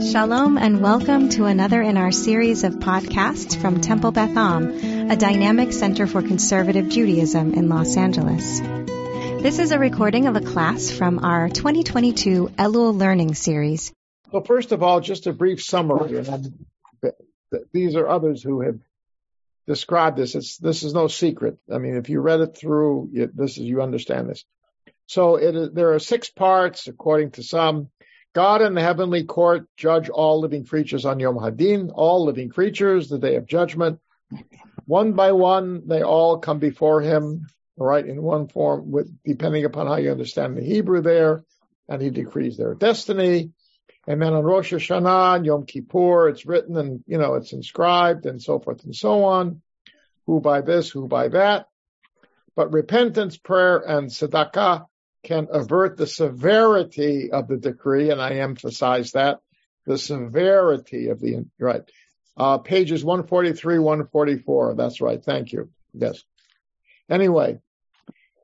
Shalom and welcome to another in our series of podcasts from Temple Beth Am, a dynamic center for conservative Judaism in Los Angeles. This is a recording of a class from our 2022 Elul Learning Series. Well, first of all, just a brief summary. These are others who have described this. This is no secret. I mean, if you read it through, you understand this. So there are six parts, according to some. God in the heavenly court judge all living creatures on Yom Hadin, all living creatures, the day of judgment. One by one, they all come before him, right, in one form, depending upon how you understand the Hebrew there, and he decrees their destiny. And then on Rosh Hashanah and Yom Kippur, it's written and, it's inscribed and so forth and so on, who by this, who by that. But repentance, prayer, and tzedakah can avert the severity of the decree, and I emphasize that, the severity of the, right. Pages 143, 144, that's right, thank you, yes. Anyway,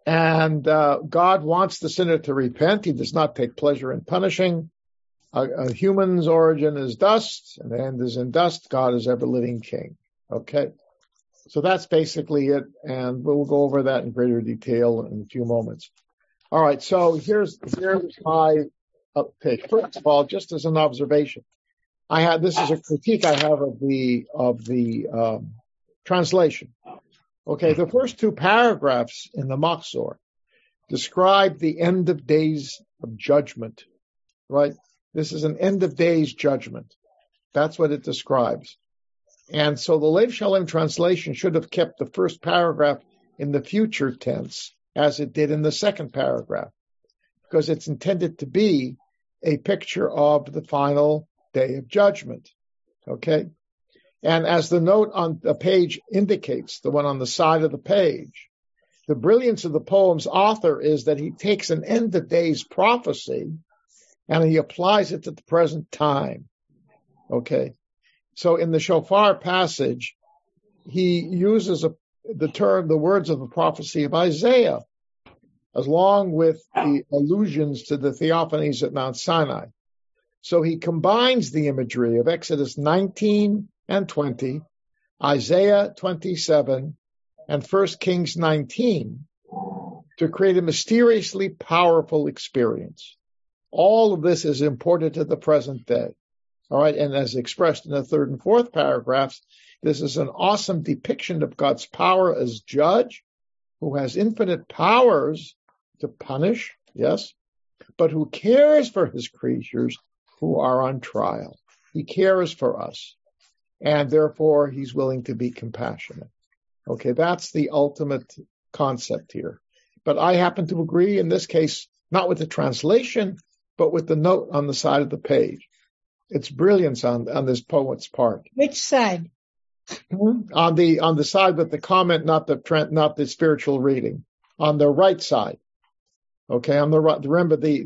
and God wants the sinner to repent. He does not take pleasure in punishing. A human's origin is dust, and the end is in dust. God is ever-living king, okay? So that's basically it, and we'll go over that in greater detail in a few moments. All right, so here's my pitch. First of all, just as an observation, this is a critique I have of the translation. Okay, the first two paragraphs in the Machzor describe the end of days of judgment, right? This is an end of days judgment. That's what it describes. And so the Leiv Shalem translation should have kept the first paragraph in the future tense, as it did in the second paragraph, because it's intended to be a picture of the final day of judgment, okay? And as the note on the page indicates, the one on the side of the page, the brilliance of the poem's author is that he takes an end of days prophecy and he applies it to the present time, okay? So in the Shofar passage, he uses the words of the prophecy of Isaiah, along with the allusions to the theophanies at Mount Sinai. So he combines the imagery of Exodus 19 and 20, Isaiah 27, and 1 Kings 19 to create a mysteriously powerful experience. All of this is imported to the present day. All right, and as expressed in the third and fourth paragraphs, this is an awesome depiction of God's power as judge, who has infinite powers to punish, yes, but who cares for his creatures who are on trial. He cares for us, and therefore he's willing to be compassionate. Okay, that's the ultimate concept here. But I happen to agree in this case, not with the translation, but with the note on the side of the page. It's brilliance on this poet's part. Which side? On the side with the comment, not the spiritual reading. On the right side, okay. On the right, remember the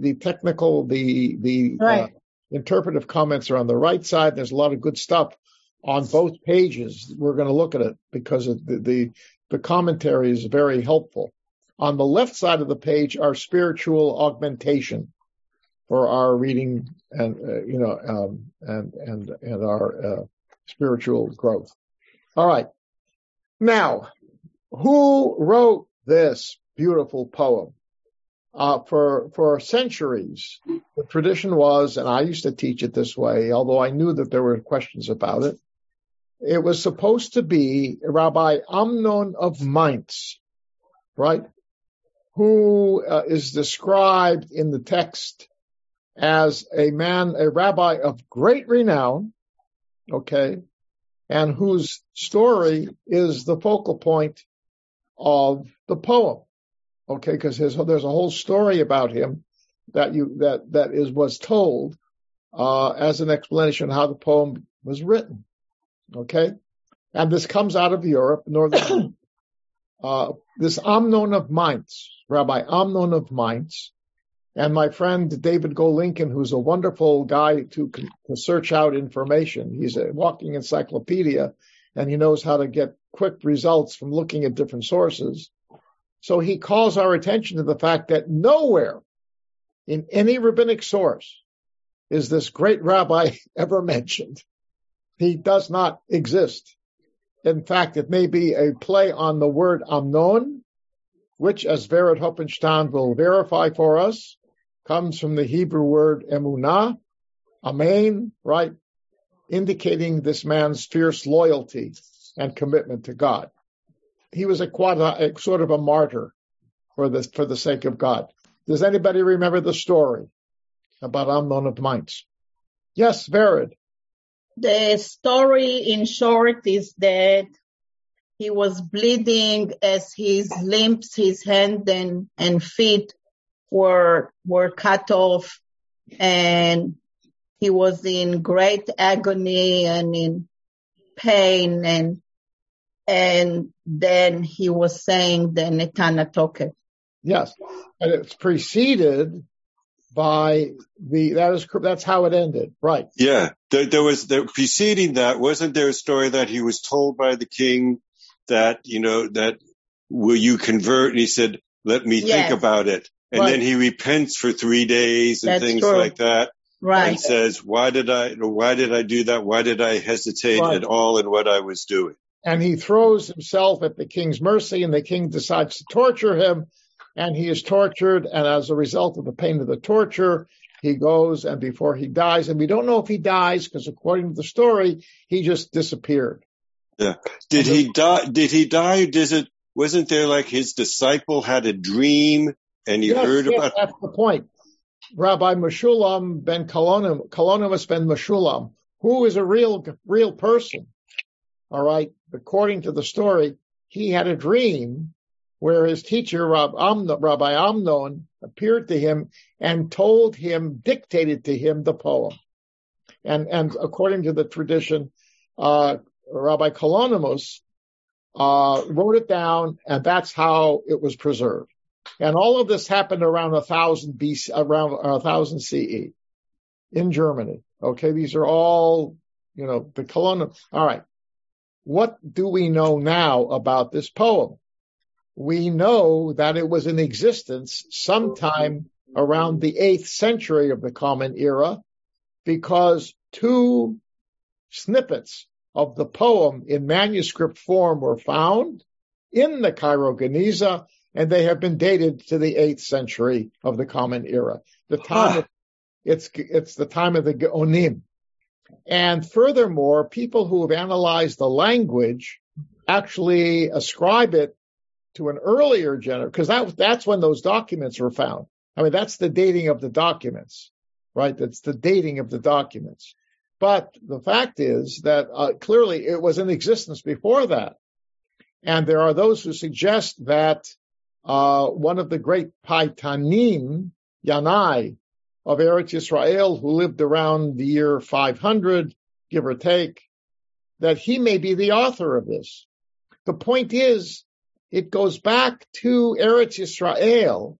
interpretive comments are on the right side. There's a lot of good stuff on both pages. We're going to look at it because the commentary is very helpful. On the left side of the page are spiritual augmentation for our reading and our spiritual growth. All right. Now, who wrote this beautiful poem? For centuries, the tradition was, and I used to teach it this way, although I knew that there were questions about it. It was supposed to be Rabbi Amnon of Mainz, right? Who is described in the text as a rabbi of great renown, okay, and whose story is the focal point of the poem, okay, because there's a whole story about him that was told as an explanation of how the poem was written, okay, and this comes out of Europe, northern. This Amnon of Mainz, Rabbi Amnon of Mainz. And my friend David Golinkin, who's a wonderful guy to search out information. He's a walking encyclopedia, and he knows how to get quick results from looking at different sources. So he calls our attention to the fact that nowhere in any rabbinic source is this great rabbi ever mentioned. He does not exist. In fact, it may be a play on the word Amnon, which, as Vered Hoppenstein will verify for us, comes from the Hebrew word emunah, amen, right, indicating this man's fierce loyalty and commitment to God. He was a martyr for the sake of God. Does anybody remember the story about Amnon of Mainz? Yes, Vered. The story in short is that he was bleeding as his limbs, his hand and feet were cut off, and he was in great agony and in pain, and then he was saying the Netana Toke. Yes, and it's preceded by that's how it ended, right? Yeah, there was preceding that, wasn't there a story that he was told by the king that, you know, that will you convert? And he said, let me think about it. And then he repents for 3 days and like that. Right. And says, why did I do that? Why did I hesitate at all in what I was doing? And he throws himself at the king's mercy, and the king decides to torture him, and he is tortured. And as a result of the pain of the torture, he goes, and before he dies, and we don't know if he dies because according to the story, he just disappeared. Yeah. Did he die? Wasn't there like his disciple had a dream and he heard about? That's the point. Rabbi Meshulam ben Kalonymus ben Meshulam, who is a real person, all right, according to the story, he had a dream where his teacher, Rabbi Amnon, appeared to him and dictated to him the poem. And according to the tradition, Rabbi Kalonymus wrote it down, and that's how it was preserved. And all of this happened around 1000 CE in Germany. Okay, these are all, you know, the Kalonymus. All right, what do we know now about this poem? We know that it was in existence sometime around the 8th century of the Common Era, because two snippets of the poem in manuscript form were found in the Cairo Geniza, and they have been dated to the 8th century of the Common Era. The time it's the time of the Geonim. And furthermore, people who have analyzed the language actually ascribe it to an earlier generation, because that's when those documents were found. I mean, that's the dating of the documents, right? That's the dating of the documents. But the fact is that clearly it was in existence before that. And there are those who suggest that one of the great Paitanim, Yanai, of Eretz Yisrael, who lived around the year 500, give or take, that he may be the author of this. The point is, it goes back to Eretz Yisrael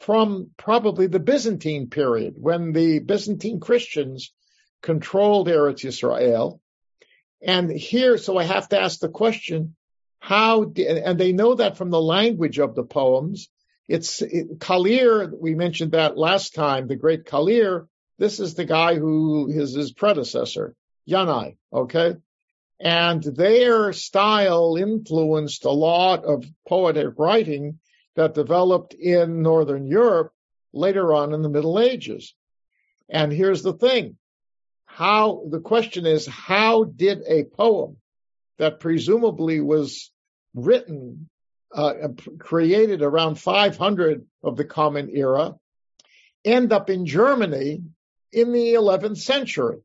from probably the Byzantine period, when the Byzantine Christians controlled Eretz Yisrael. And here, so I have to ask the question, and they know that from the language of the poems. Khalir, we mentioned that last time, the great Khalir. This is the guy who is his predecessor, Yanai, okay? And their style influenced a lot of poetic writing that developed in Northern Europe later on in the Middle Ages. And here's the thing. The question is, how did a poem that presumably was written, created around 500 of the Common Era, end up in Germany in the 11th century?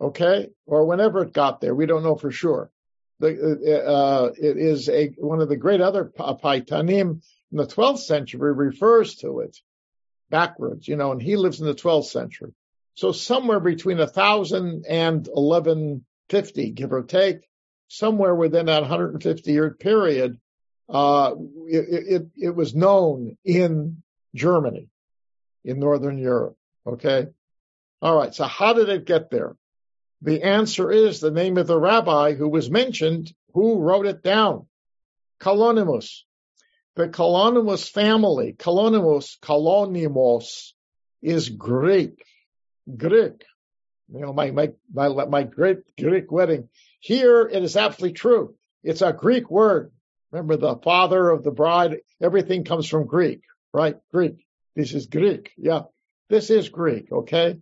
Okay, or whenever it got there, we don't know for sure. It is one of the great other Paitanim in the 12th century refers to it backwards, you know, and he lives in the 12th century. So somewhere between 1000 and 1150, give or take, somewhere within that 150-year period, it was known in Germany, in Northern Europe. Okay, all right. So how did it get there? The answer is the name of the rabbi who was mentioned, who wrote it down, Kalonymus. The Kalonymus family, Kalonymus is Greek. Greek. You know, my great Greek wedding. Here, it is absolutely true. It's a Greek word. Remember, the father of the bride, everything comes from Greek, right? Greek. This is Greek. Yeah. This is Greek. Okay.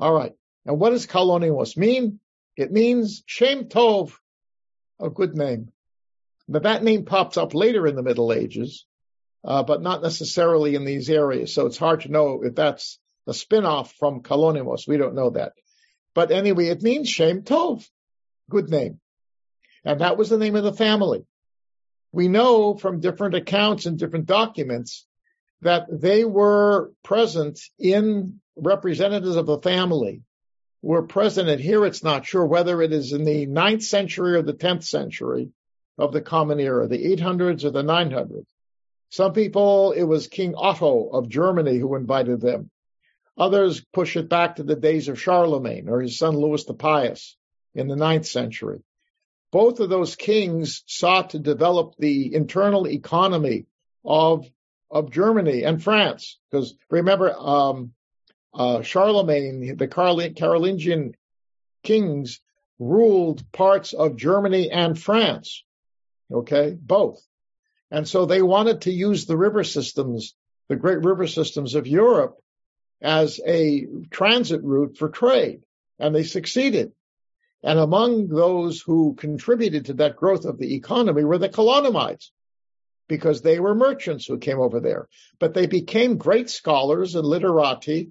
All right. And what does Kalonymus mean? It means Shem Tov, a good name. But that name pops up later in the Middle Ages, but not necessarily in these areas. So it's hard to know if that's a spin-off from Kalonymus. We don't know that. But anyway, it means Shem Tov, good name. And that was the name of the family. We know from different accounts and different documents that they were present in representatives of the family were present. And here it's not sure whether it is in the 9th century or the 10th century of the Common Era, the 800s or the 900s. Some people, it was King Otto of Germany who invited them. Others push it back to the days of Charlemagne or his son Louis the Pious in the 9th century. Both of those kings sought to develop the internal economy of Germany and France. Because remember, Charlemagne, the Carolingian kings ruled parts of Germany and France, okay, both. And so they wanted to use the river systems, the great river systems of Europe, as a transit route for trade, and they succeeded. And among those who contributed to that growth of the economy were the Kalonymites, because they were merchants who came over there. But they became great scholars and literati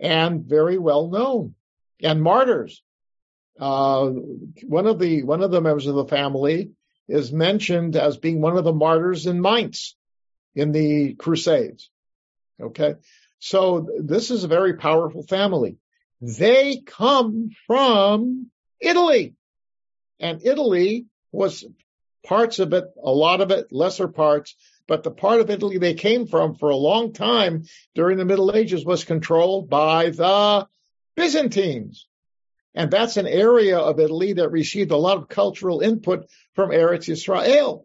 and very well known, and martyrs. One of the members of the family is mentioned as being one of the martyrs in Mainz in the Crusades. Okay. So this is a very powerful family. They come from Italy, and Italy was parts of it, a lot of it, lesser parts, but the part of Italy they came from for a long time during the Middle Ages was controlled by the Byzantines. And that's an area of Italy that received a lot of cultural input from Eretz Yisrael,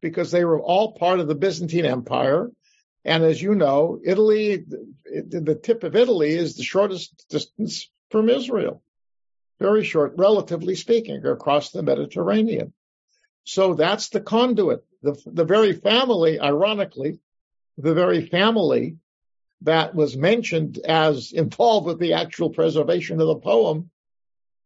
because they were all part of the Byzantine Empire. And as you know, Italy, the tip of Italy is the shortest distance from Israel, very short, relatively speaking, across the Mediterranean. So that's the conduit, the very family, ironically, the very family that was mentioned as involved with the actual preservation of the poem,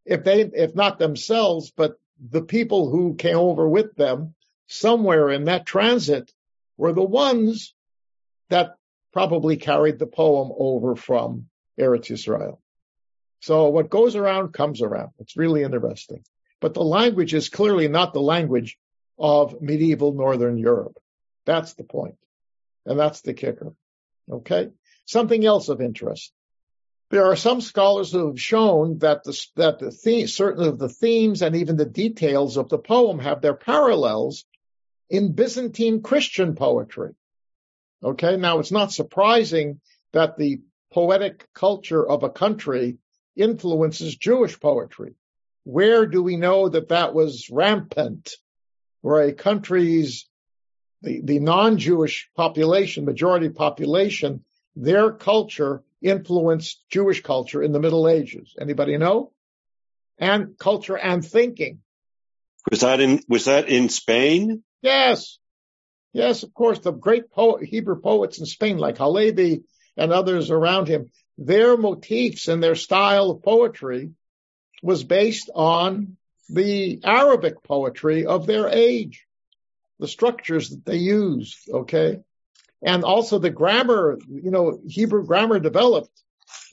if not themselves, but the people who came over with them somewhere in that transit were the ones that probably carried the poem over from Eretz Yisrael. So what goes around comes around. It's really interesting. But the language is clearly not the language of medieval Northern Europe. That's the point. And that's the kicker. Okay? Something else of interest. There are some scholars who have shown that the theme, certain of the themes and even the details of the poem have their parallels in Byzantine Christian poetry. Okay? Now, it's not surprising that the poetic culture of a country influences Jewish poetry. Where do we know that that was rampant? Where a country's, the non-Jewish population, majority population, their culture influenced Jewish culture in the Middle Ages. Anybody know? And culture and thinking. Was that in Spain? Yes. Yes, of course. The great Hebrew poets in Spain, like Halevi and others around him, their motifs and their style of poetry was based on the Arabic poetry of their age, the structures that they used, okay? And also the grammar, you know, Hebrew grammar developed,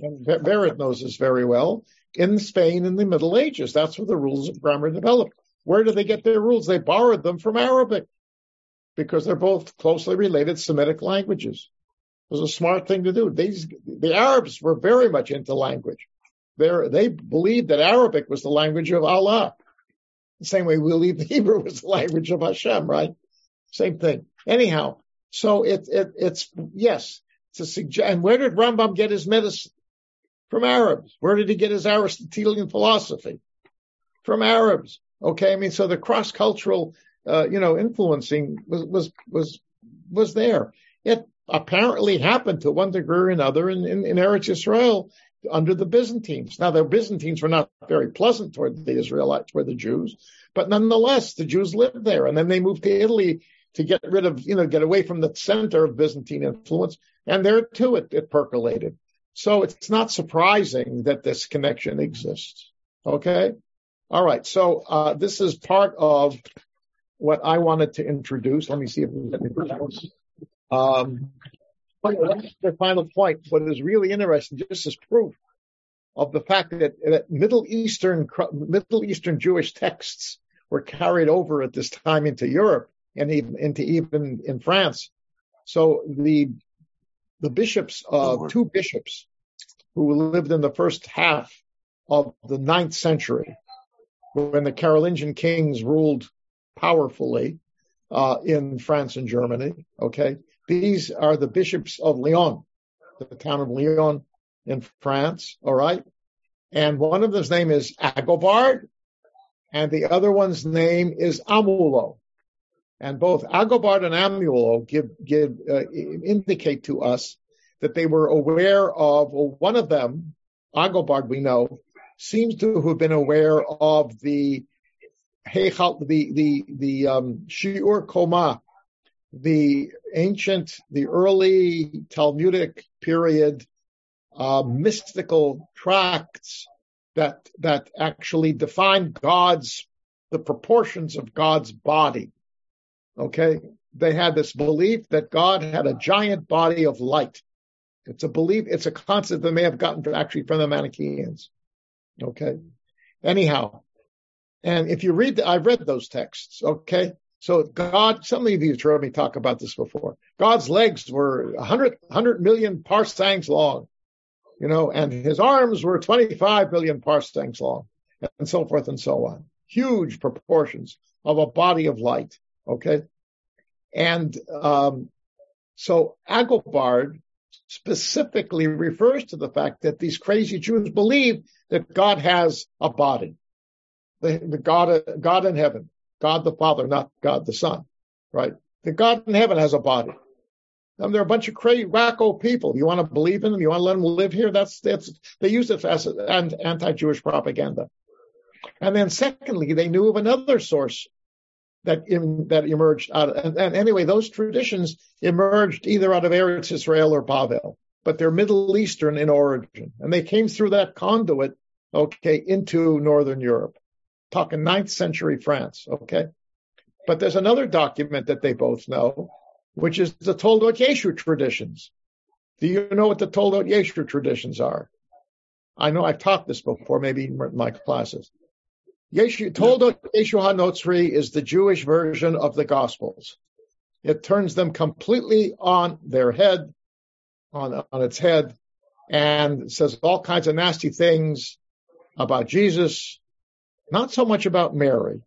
and Barrett knows this very well, in Spain in the Middle Ages. That's where the rules of grammar developed. Where did they get their rules? They borrowed them from Arabic, because they're both closely related Semitic languages. It was a smart thing to do. The Arabs were very much into language. They believed that Arabic was the language of Allah. The same way we believe Hebrew was the language of Hashem, right? Same thing. Anyhow, so and where did Rambam get his medicine? From Arabs. Where did he get his Aristotelian philosophy? From Arabs. Okay, I mean, so the cross-cultural, influencing was there. It apparently happened to one degree or another in Eretz Yisrael under the Byzantines. Now, the Byzantines were not very pleasant toward the Israelites, toward the Jews, but nonetheless, the Jews lived there. And then they moved to Italy to get rid of, get away from the center of Byzantine influence. And there too, it percolated. So it's not surprising that this connection exists. Okay. All right. So, this is part of what I wanted to introduce. Let me see if there's anything else. The final point, what is really interesting, just as proof of the fact that Middle Eastern Jewish texts were carried over at this time into Europe and even in France. So the bishops, two bishops who lived in the first half of the 9th century, when the Carolingian kings ruled powerfully in France and Germany, okay? These are the bishops of Lyon, the town of Lyon in France, all right? And one of them's name is Agobard, and the other one's name is Amulo. And both Agobard and Amulo indicate to us that they were aware of, well, one of them, Agobard we know, seems to have been aware of the Shiur Koma, the early Talmudic period, mystical tracts that actually define the proportions of God's body. Okay. They had this belief that God had a giant body of light. It's a concept that may have gotten actually from the Manichaeans. Okay. Anyhow. And if you I've read those texts. Okay. So God, some of you have heard me talk about this before. God's legs were 100 million parsangs long, and his arms were 25 million parsangs long, and so forth and so on. Huge proportions of a body of light. Okay. And, so Agobard specifically refers to the fact that these crazy Jews believe that God has a body, the God in heaven. God the Father, not God the Son, right? The God in heaven has a body. They're a bunch of crazy, wacko people. You want to believe in them? You want to let them live here? They use it as anti-Jewish propaganda. And then secondly, they knew of another source that emerged out of, and anyway, those traditions emerged either out of Eretz Yisrael or Bavel, but they're Middle Eastern in origin. And they came through that conduit, okay, into Northern Europe. Talking 9th century France, okay? But there's another document that they both know, which is the Toldot Yeshu traditions. Do you know what the Toldot Yeshu traditions are? I know I've taught this before, maybe in my classes. Toldot Yeshu HaNotzri is the Jewish version of the Gospels. It turns them completely on their head, on its head, and says all kinds of nasty things about Jesus. Not so much about Mary,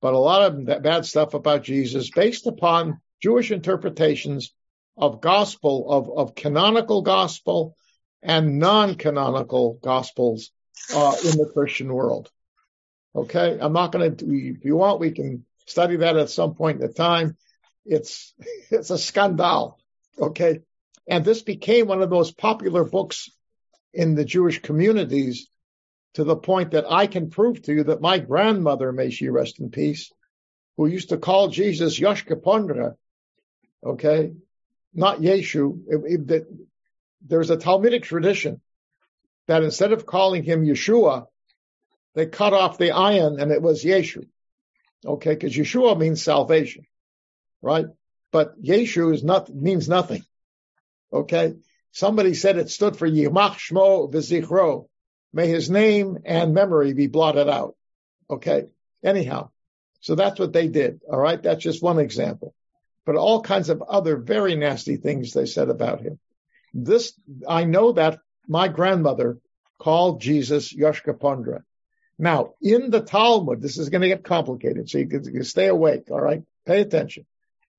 but a lot of that bad stuff about Jesus based upon Jewish interpretations of gospel, of canonical gospel and non-canonical gospels in the Christian world. Okay? I'm not going to, if you want, we can study that at some point in time. It's a scandal. Okay? And this became one of the most popular books in the Jewish communities, to the point that I can prove to you that my grandmother, may she rest in peace, who used to call Jesus Yoshke Pandre, okay, not Yeshu. There's a Talmudic tradition that instead of calling him Yeshua, they cut off the ayin and it was Yeshu, okay, because Yeshua means salvation, right? But Yeshu means nothing, okay? Somebody said it stood for Yimach Shmo V'zichro. May his name and memory be blotted out. Okay. Anyhow. So that's what they did. All right. That's just one example, but all kinds of other very nasty things they said about him. I know that my grandmother called Jesus Yoshke Pandre. Now in the Talmud, this is going to get complicated. So you can stay awake. All right. Pay attention.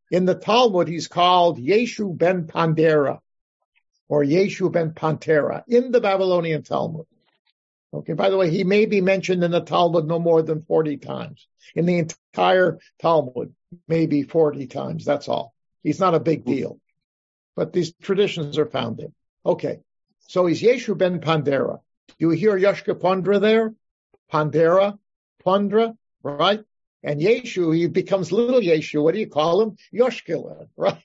In the Talmud, he's called Yeshu ben Pandera or Yeshu ben Pantera in the Babylonian Talmud. Okay, by the way, he may be mentioned in the Talmud no more than 40 times. In the entire Talmud, maybe 40 times, that's all. He's not a big deal. But these traditions are found in. Okay, So he's Yeshu ben Pandera. Do you hear Yoshke Pandre there? Pandera, Pandra, right? And Yeshu, he becomes little Yeshu. What do you call him? Yoshke, right?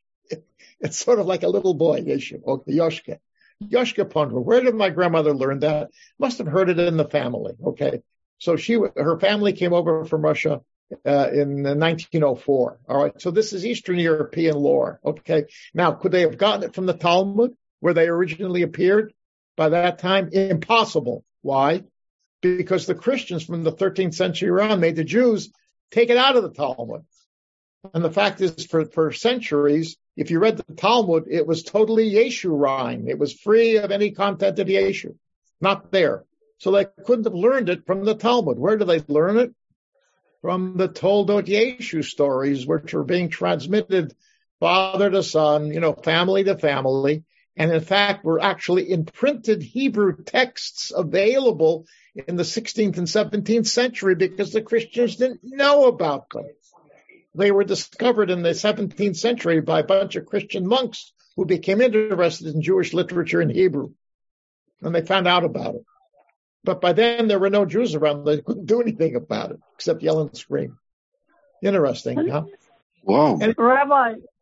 It's sort of like a little boy, Yeshu, okay, Yoshke. Yoshke Pandre. Where did my grandmother learn that? Must have heard it in the family, okay? So her family came over from Russia in 1904, all right? So this is Eastern European lore, okay? Now, could they have gotten it from the Talmud, where they originally appeared? By that time, impossible. Why? Because the Christians from the 13th century on made the Jews take it out of the Talmud. And the fact is, for centuries, if you read the Talmud, it was totally Yeshurine. It was free of any content of Yeshu. Not there. So they couldn't have learned it from the Talmud. Where do they learn it? From the Toldot Yeshu stories, which are being transmitted father to son, family to family. And in fact, were actually in printed Hebrew texts available in the 16th and 17th century because the Christians didn't know about them. They were discovered in the 17th century by a bunch of Christian monks who became interested in Jewish literature in Hebrew. And they found out about it. But by then, there were no Jews around. They couldn't do anything about it except yell and scream. Interesting, huh? Wow.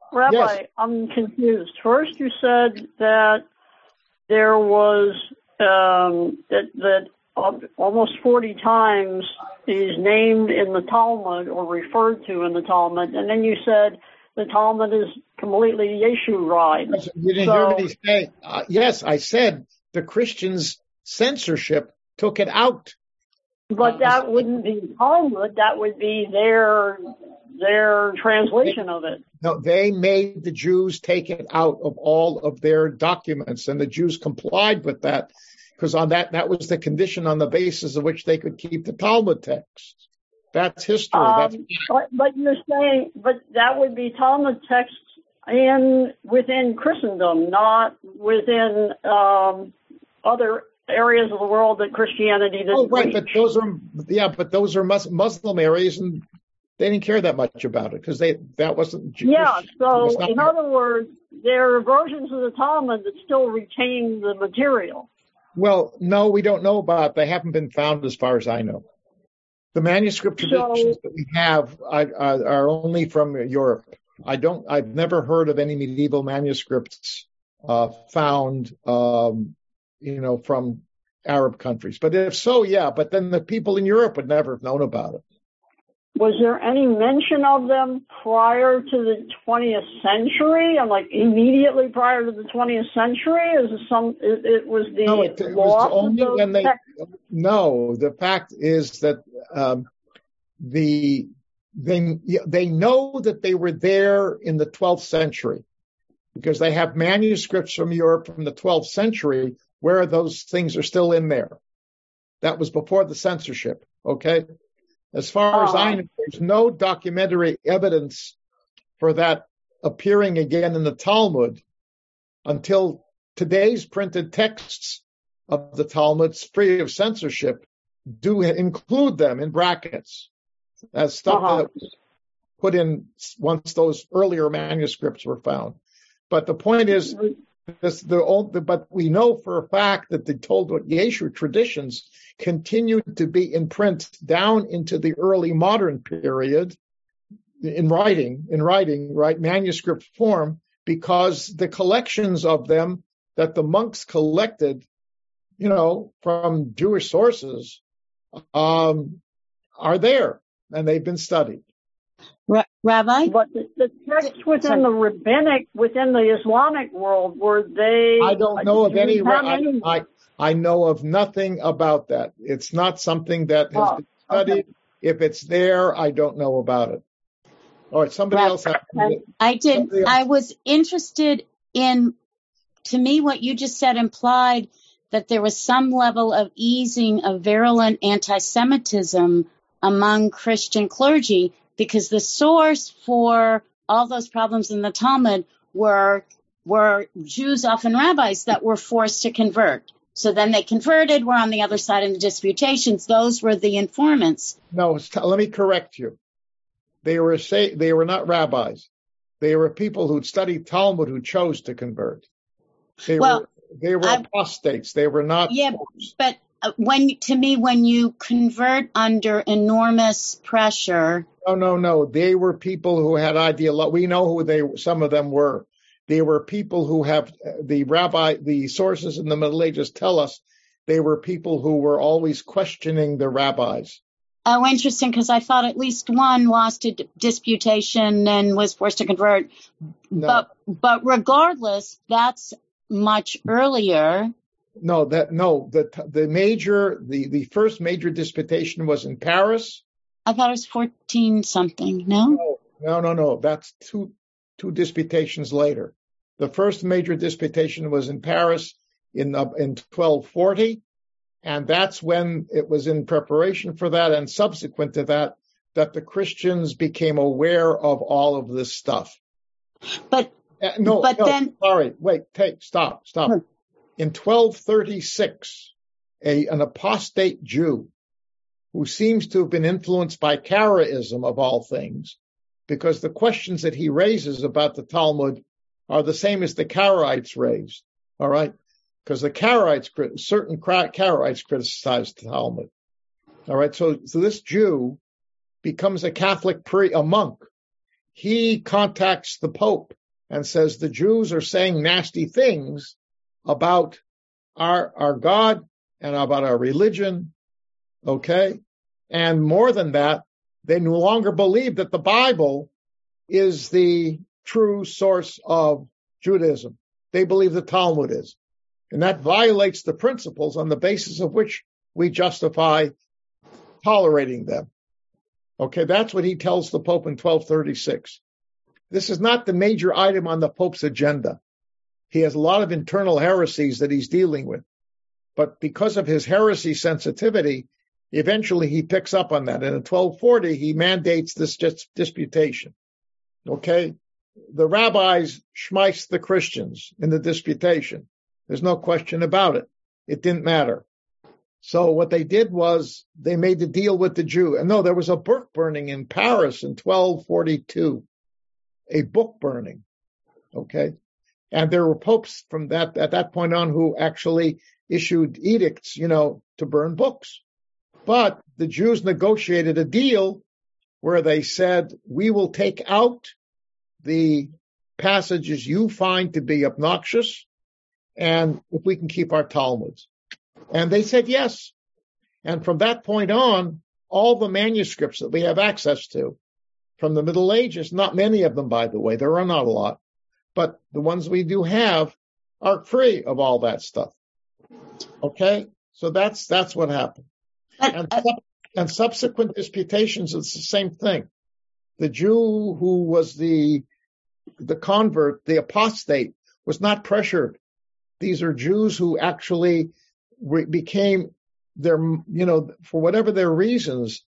Rabbi, yes. I'm confused. First, you said that there was almost 40 times he's named in the Talmud or referred to in the Talmud, and then you said the Talmud is completely Yeshurine. You didn't hear me say. Yes, I said the Christians' censorship took it out. But that wouldn't be Talmud. That would be their translation of it. No, they made the Jews take it out of all of their documents, and the Jews complied with that because on that was the condition on the basis of which they could keep the Talmud text. That's history. But you're saying, but that would be Talmud text within Christendom, not within other areas of the world that Christianity didn't. Oh, right, reach. But those are Muslim areas, and they didn't care that much about it because that wasn't Jewish. Yeah, so in other words, there are versions of the Talmud that still retain the material. Well, no, we don't know about it. They haven't been found as far as I know. The manuscript traditions that we have are only from Europe. I've never heard of any medieval manuscripts found, from Arab countries. But if so, yeah, but then the people in Europe would never have known about it. Was there any mention of them prior to the 20th century? I'm like immediately prior to the 20th century? The fact is that they know that they were there in the 12th century because they have manuscripts from Europe from the 12th century where those things are still in there. That was before the censorship, okay? As far as I know, there's no documentary evidence for that appearing again in the Talmud until today's printed texts of the Talmud's free of censorship do include them in brackets as stuff that was put in once those earlier manuscripts were found. But the point is, but we know for a fact that the Toldot Yeshu traditions continued to be in print down into the early modern period in writing, right, manuscript form, because the collections of them that the monks collected, from Jewish sources, are there and they've been studied. Rabbi? But the texts within the Islamic world, were they? I don't know of any. I know of nothing about that. It's not something that has been studied. Okay. If it's there, I don't know about it. All right, somebody else. I was interested in, to me, what you just said implied that there was some level of easing of virulent anti-Semitism among Christian clergy, because the source for all those problems in the Talmud were Jews, often rabbis, that were forced to convert. So then they converted, were on the other side in the disputations. Those were the informants. No, let me correct you. They were not rabbis. They were people who'd studied Talmud who chose to convert. They well, were, They were apostates. They were not. Yeah, but when you convert under enormous pressure. No. They were people who had ideology. We know who some of them were. They were people who have the sources in the Middle Ages tell us they were people who were always questioning the rabbis. Oh, interesting, because I thought at least one lost a disputation and was forced to convert. No. But regardless, that's much earlier. The first major disputation was in Paris. I thought it was 14 something. No. That's two disputations later. The first major disputation was in Paris in 1240. And that's when it was in preparation for that and subsequent to that the Christians became aware of all of this stuff. Stop. In 1236, an apostate Jew who seems to have been influenced by Karaism of all things, because the questions that he raises about the Talmud are the same as the Karaites raised, all right? Because the Karaites, certain Karaites criticized the Talmud, all right? So this Jew becomes a Catholic a monk. He contacts the Pope and says, the Jews are saying nasty things about our God and about our religion, okay? And more than that, they no longer believe that the Bible is the true source of Judaism. They believe the Talmud is. And that violates the principles on the basis of which we justify tolerating them. Okay, that's what he tells the Pope in 1236. This is not the major item on the Pope's agenda. He has a lot of internal heresies that he's dealing with. But because of his heresy sensitivity, eventually he picks up on that. And in 1240, he mandates this disputation. Okay? The rabbis schmeiss the Christians in the disputation. There's no question about it. It didn't matter. So what they did was they made the deal with the Jew. And no, there was a book burning in Paris in 1242. A book burning. Okay? And there were popes from at that point on who actually issued edicts, to burn books. But the Jews negotiated a deal where they said, we will take out the passages you find to be obnoxious, and if we can keep our Talmuds. And they said yes. And from that point on, all the manuscripts that we have access to from the Middle Ages, not many of them, by the way, there are not a lot, but the ones we do have are free of all that stuff. Okay? So that's what happened. And subsequent disputations, it's the same thing. The Jew who was the convert, the apostate, was not pressured. These are Jews who actually became for whatever their reasons,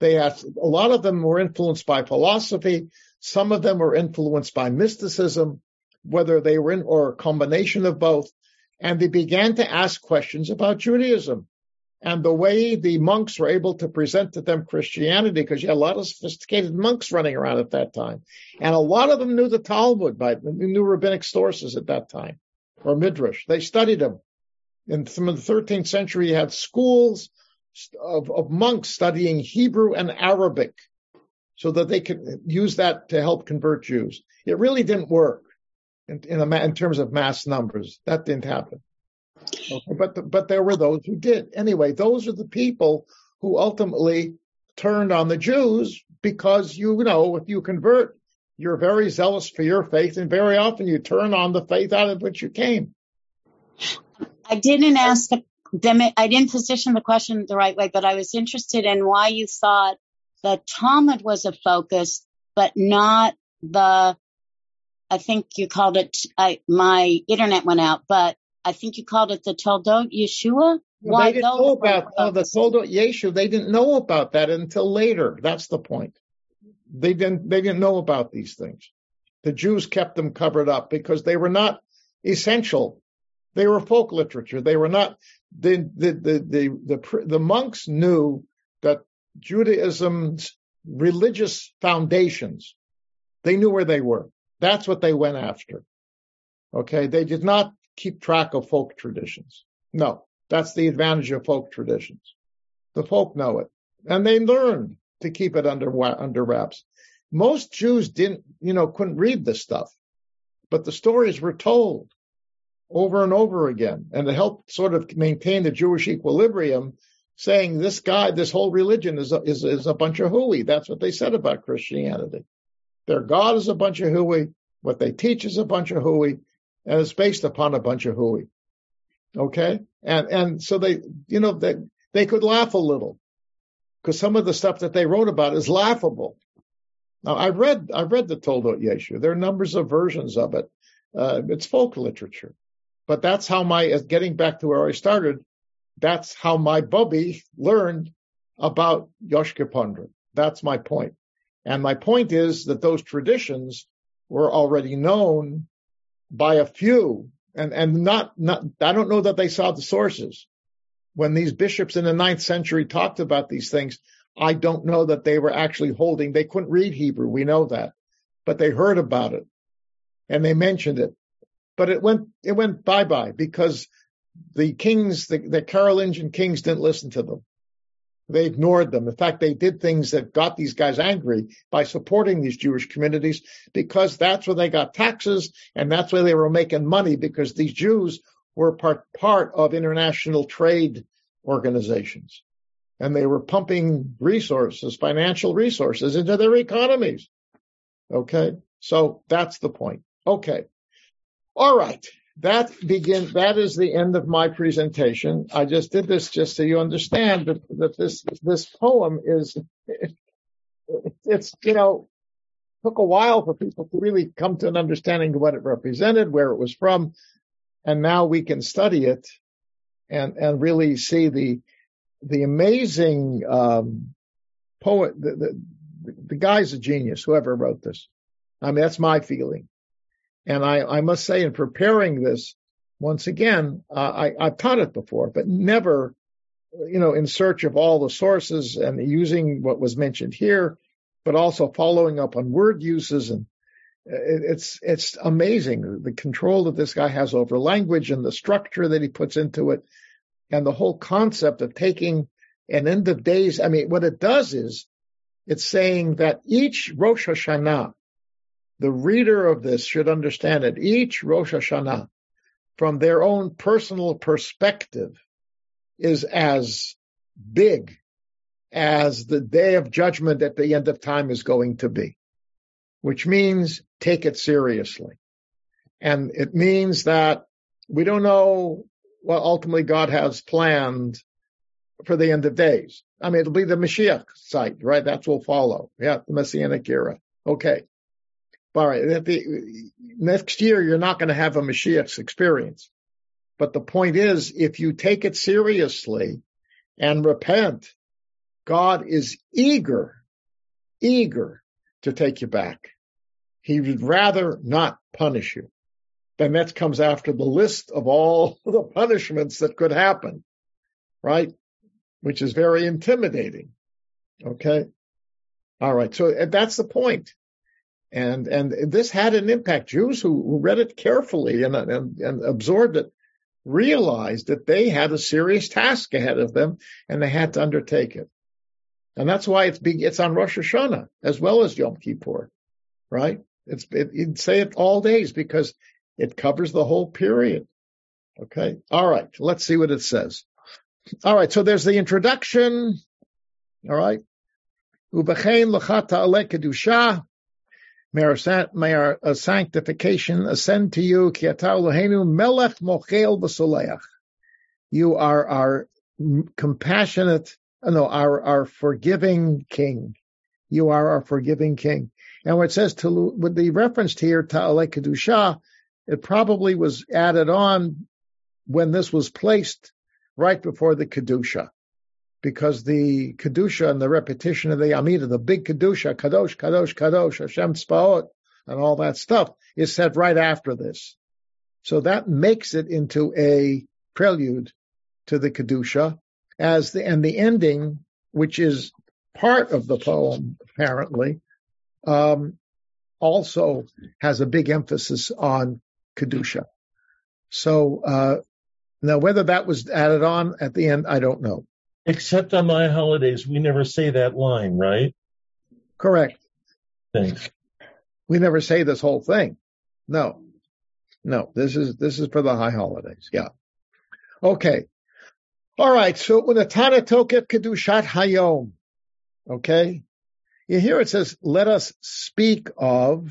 a lot of them were influenced by philosophy. Some of them were influenced by mysticism, whether they were in or a combination of both. And they began to ask questions about Judaism. And the way the monks were able to present to them Christianity, because you had a lot of sophisticated monks running around at that time. And a lot of them knew the Talmud, knew rabbinic sources at that time, or Midrash. They studied them. And from the 13th century, you had schools of monks studying Hebrew and Arabic so that they could use that to help convert Jews. It really didn't work in terms of mass numbers. That didn't happen. Okay, but there were those who did. Anyway, those are the people who ultimately turned on the Jews because, if you convert, you're very zealous for your faith, and very often you turn on the faith out of which you came. I didn't ask I didn't position the question the right way, but I was interested in why you thought the Talmud was a focus, but not I think you called it, my internet went out, but I think you called it the Toldot Yeshua. Why they didn't know about the Toldot Yeshu. They didn't know about that until later. That's the point. They didn't know about these things. The Jews kept them covered up because they were not essential. They were folk literature. They were not. The monks knew that Judaism's religious foundations. They knew where they were. That's what they went after. Okay, they did not keep track of folk traditions. No, that's the advantage of folk traditions. The folk know it, and they learned to keep it under wraps. Most Jews didn't, couldn't read this stuff, but the stories were told over and over again, and it helped sort of maintain the Jewish equilibrium, saying this whole religion is a bunch of hooey. That's what they said about Christianity. Their God is a bunch of hooey. What they teach is a bunch of hooey, and it's based upon a bunch of hooey. Okay, and so they could laugh a little, because some of the stuff that they wrote about is laughable. Now I've read the Toldot Yeshu. There are numbers of versions of it. It's folk literature, but that's how getting back to where I started. That's how my Bubby learned about Yoshke Pandre. That's my point. And my point is that those traditions were already known by a few, and not I don't know that they saw the sources. When these bishops in the 9th century talked about these things, I don't know that they were actually holding. They couldn't read Hebrew. We know that, but they heard about it and they mentioned it, but it went bye-bye because the kings, the Carolingian kings, didn't listen to them. They ignored them. In fact, they did things that got these guys angry by supporting these Jewish communities, because that's where they got taxes and that's where they were making money, because these Jews were part of international trade organizations. And they were pumping resources, financial resources, into their economies. Okay? So that's the point. Okay. All right. That is the end of my presentation. I just did this just so you understand that this poem is, took a while for people to really come to an understanding of what it represented, where it was from, and now we can study it and really see the amazing poet. The guy's a genius, whoever wrote this. I mean, that's my feeling. And I must say, in preparing this, once again, I've taught it before, but never, in search of all the sources and using what was mentioned here, but also following up on word uses. And it's amazing, the control that this guy has over language and the structure that he puts into it, and the whole concept of taking an end of days. I mean, what it does is it's saying that each Rosh Hashanah, the reader of this should understand it, each Rosh Hashanah, from their own personal perspective, is as big as the day of judgment at the end of time is going to be, which means take it seriously. And it means that we don't know what ultimately God has planned for the end of days. I mean, it'll be the Mashiach site, right? That will follow. Yeah, the Messianic era. Okay. All right, next year you're not going to have a Mashiach's experience. But the point is, if you take it seriously and repent, God is eager to take you back. He would rather not punish you. Then that comes after the list of all the punishments that could happen, right? Which is very intimidating. Okay? All right, so that's the point. And this had an impact. Jews who read it carefully and absorbed it realized that they had a serious task ahead of them, and they had to undertake it. And that's why it's on Rosh Hashanah as well as Yom Kippur, right? You'd say it all days because it covers the whole period. Okay. All right. Let's see what it says. All right. So there's the introduction. All right. Ubechein lachata ale kedusha. May our sanctification ascend to you. You are our our forgiving King. You are our forgiving King. And when it says with the reference here, Ta'ale Kedusha, it probably was added on when this was placed right before the Kedusha, because the Kedusha and the repetition of the Amidah, the big Kedusha, Kadosh, Kadosh, Kadosh, Hashem Tzvaot, and all that stuff is said right after this. So that makes it into a prelude to the Kedusha, and the ending, which is part of the poem, apparently, also has a big emphasis on Kedusha. So now whether that was added on at the end, I don't know. Except on my holidays, we never say that line, right? Correct. Thanks. We never say this whole thing. No. No, this is for the high holidays. Yeah. Okay. All right. So, Unatana Toket Kedushat Hayom. Okay. Here it says, let us speak of,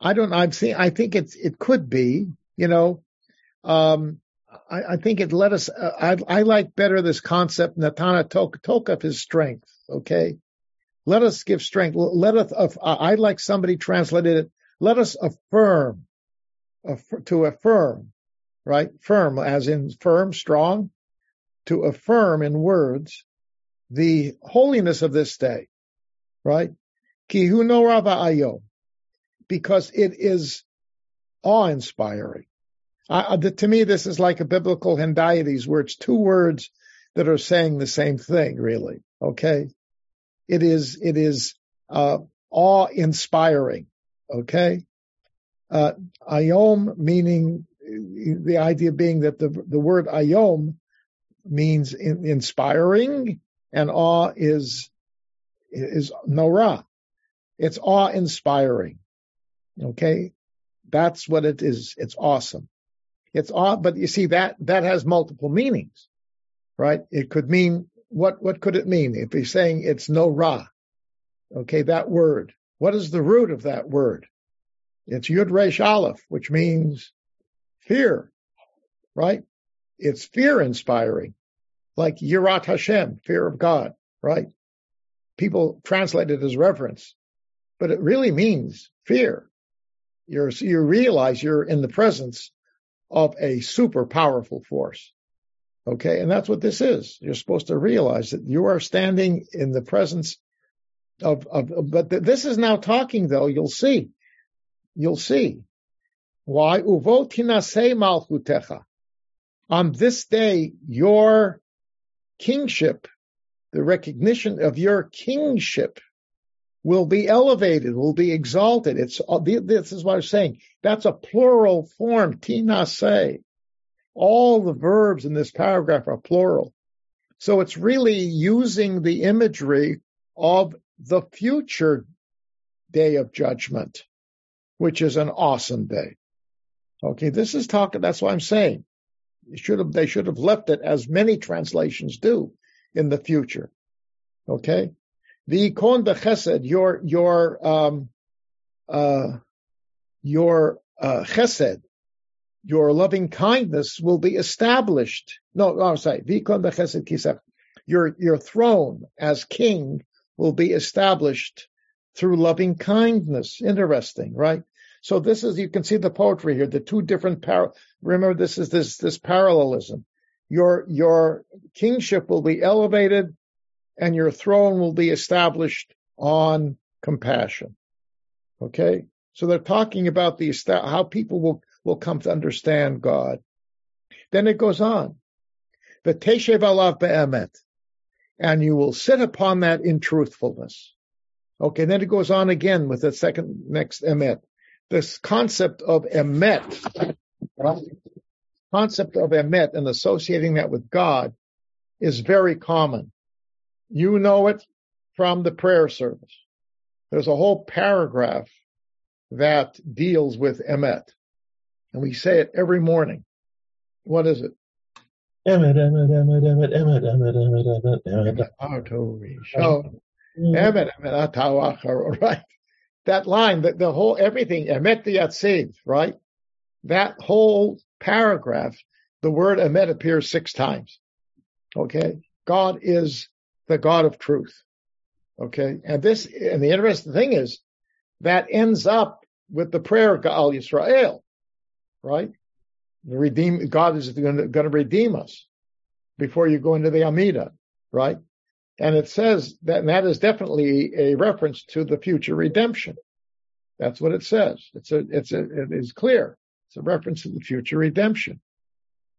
I think it could be, I think it let us, I like better this concept, Natana Tokef is strength. Okay. Let us give strength. Let us, I like somebody translated it, let us affirm. To affirm, right? Firm, as in firm, strong, to affirm in words the holiness of this day, right? Ki hu no rava ayo, because it is awe-inspiring. To me, this is like a biblical hendiades, where it's two words that are saying the same thing, really. Okay, it is awe-inspiring. Okay. Ayom, meaning the idea being that the word ayom means inspiring, and awe is nora. It's awe-inspiring. Okay, that's what it is. It's awesome. It's awe, but you see that has multiple meanings, right? It could mean what could it mean if you're saying it's nora? Okay, that word. What is the root of that word? It's Yud Resh Aleph, which means fear, right? It's fear-inspiring, like Yirat Hashem, fear of God, right? People translate it as reverence, but it really means fear. You realize you're in the presence of a super powerful force, okay? And that's what this is. You're supposed to realize that you are standing in the presence but this is now talking, though, you'll see. You'll see why uvot hinasei malchutecha. On this day, your kingship, the recognition of your kingship, will be elevated, will be exalted. This is what I was saying. That's a plural form, tinasei. All the verbs in this paragraph are plural. So it's really using the imagery of the future day of judgment, which is an awesome day. Okay, this is talking, that's what I'm saying. They should have left it, as many translations do, in the future. Okay? The ikon bechesed, your chesed, your loving kindness will be established. The ikon bechesed kisef, your throne as king will be established through loving kindness. Interesting, right? So this is, you can see the poetry here, the two different remember, this is this parallelism. Your kingship will be elevated and your throne will be established on compassion. Okay? So they're talking about how people will come to understand God. Then it goes on. V'teshev alav be'emet, and you will sit upon that in truthfulness. Okay, and then it goes on again with the next emet. This concept of emet, right? Concept of emet and associating that with God is very common. You know it from the prayer service. There's a whole paragraph that deals with emet, and we say it every morning. What is it? Emet. Right? That line, the whole everything, emet yatziv, right? That whole paragraph, the word emet appears 6 times. Okay? God is the God of truth. Okay? And the interesting thing is that ends up with the prayer of Gaal Yisrael, right? God is going to redeem us before you go into the Amidah, right? And it says that is definitely a reference to the future redemption. That's what it says. It is clear. It's a reference to the future redemption.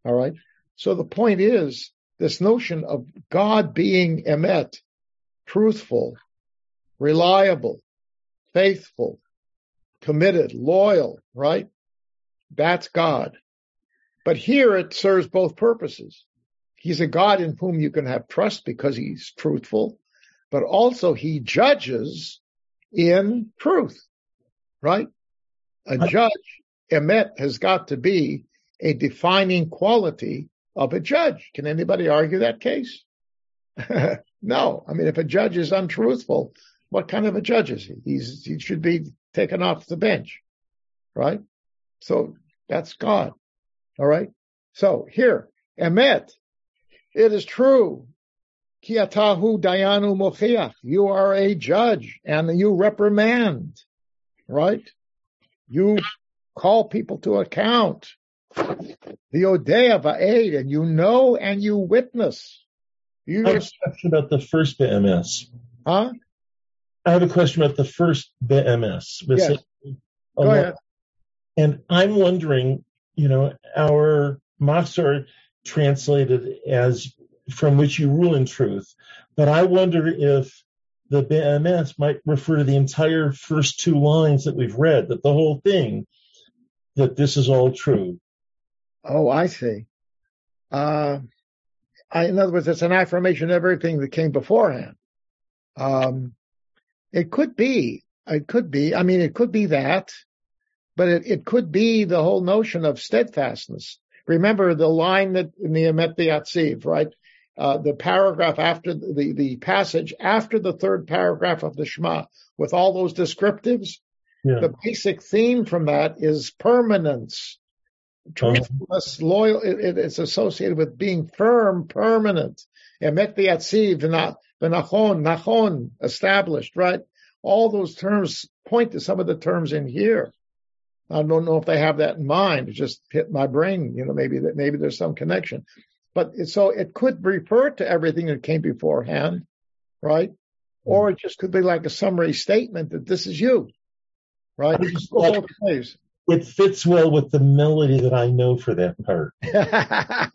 All right. So the point is this notion of God being emet, truthful, reliable, faithful, committed, loyal, right? That's God. But here it serves both purposes. He's a God in whom you can have trust because he's truthful, but also he judges in truth, right? A judge, emet, has got to be a defining quality of a judge. Can anybody argue that case? No. I mean, if a judge is untruthful, what kind of a judge is he? He should be taken off the bench, right? So that's God, all right? So here, emet, it is true. Ki atahu dayanu mochiach. You are a judge and you reprimand, right? You call people to account. The Odea Va'ed, and you know and you witness. I have a question about the first BMS. Huh? I have a question about the first BMS. Yes. Go ahead. And I'm wondering, you know, our Masor translated as from which you rule in truth, but I wonder if the BMS might refer to the entire first two lines that we've read, that the whole thing, that this is all true. Oh, I see. In other words, it's an affirmation of everything that came beforehand. It could be. I mean, it could be that, but it could be the whole notion of steadfastness. Remember the line that in the Emet V'Yatziv, right? The paragraph after the passage after the third paragraph of the Shema with all those descriptives. Yeah. The basic theme from that is permanence. Truthfulness, loyal, it's associated with being firm, permanent. Emet v'yatziv, v'nachon, established, right? All those terms point to some of the terms in here. I don't know if they have that in mind. It just hit my brain. You know, maybe there's some connection. But so it could refer to everything that came beforehand, right? Or it just could be like a summary statement that this is you, right? It fits well with the melody that I know for that part.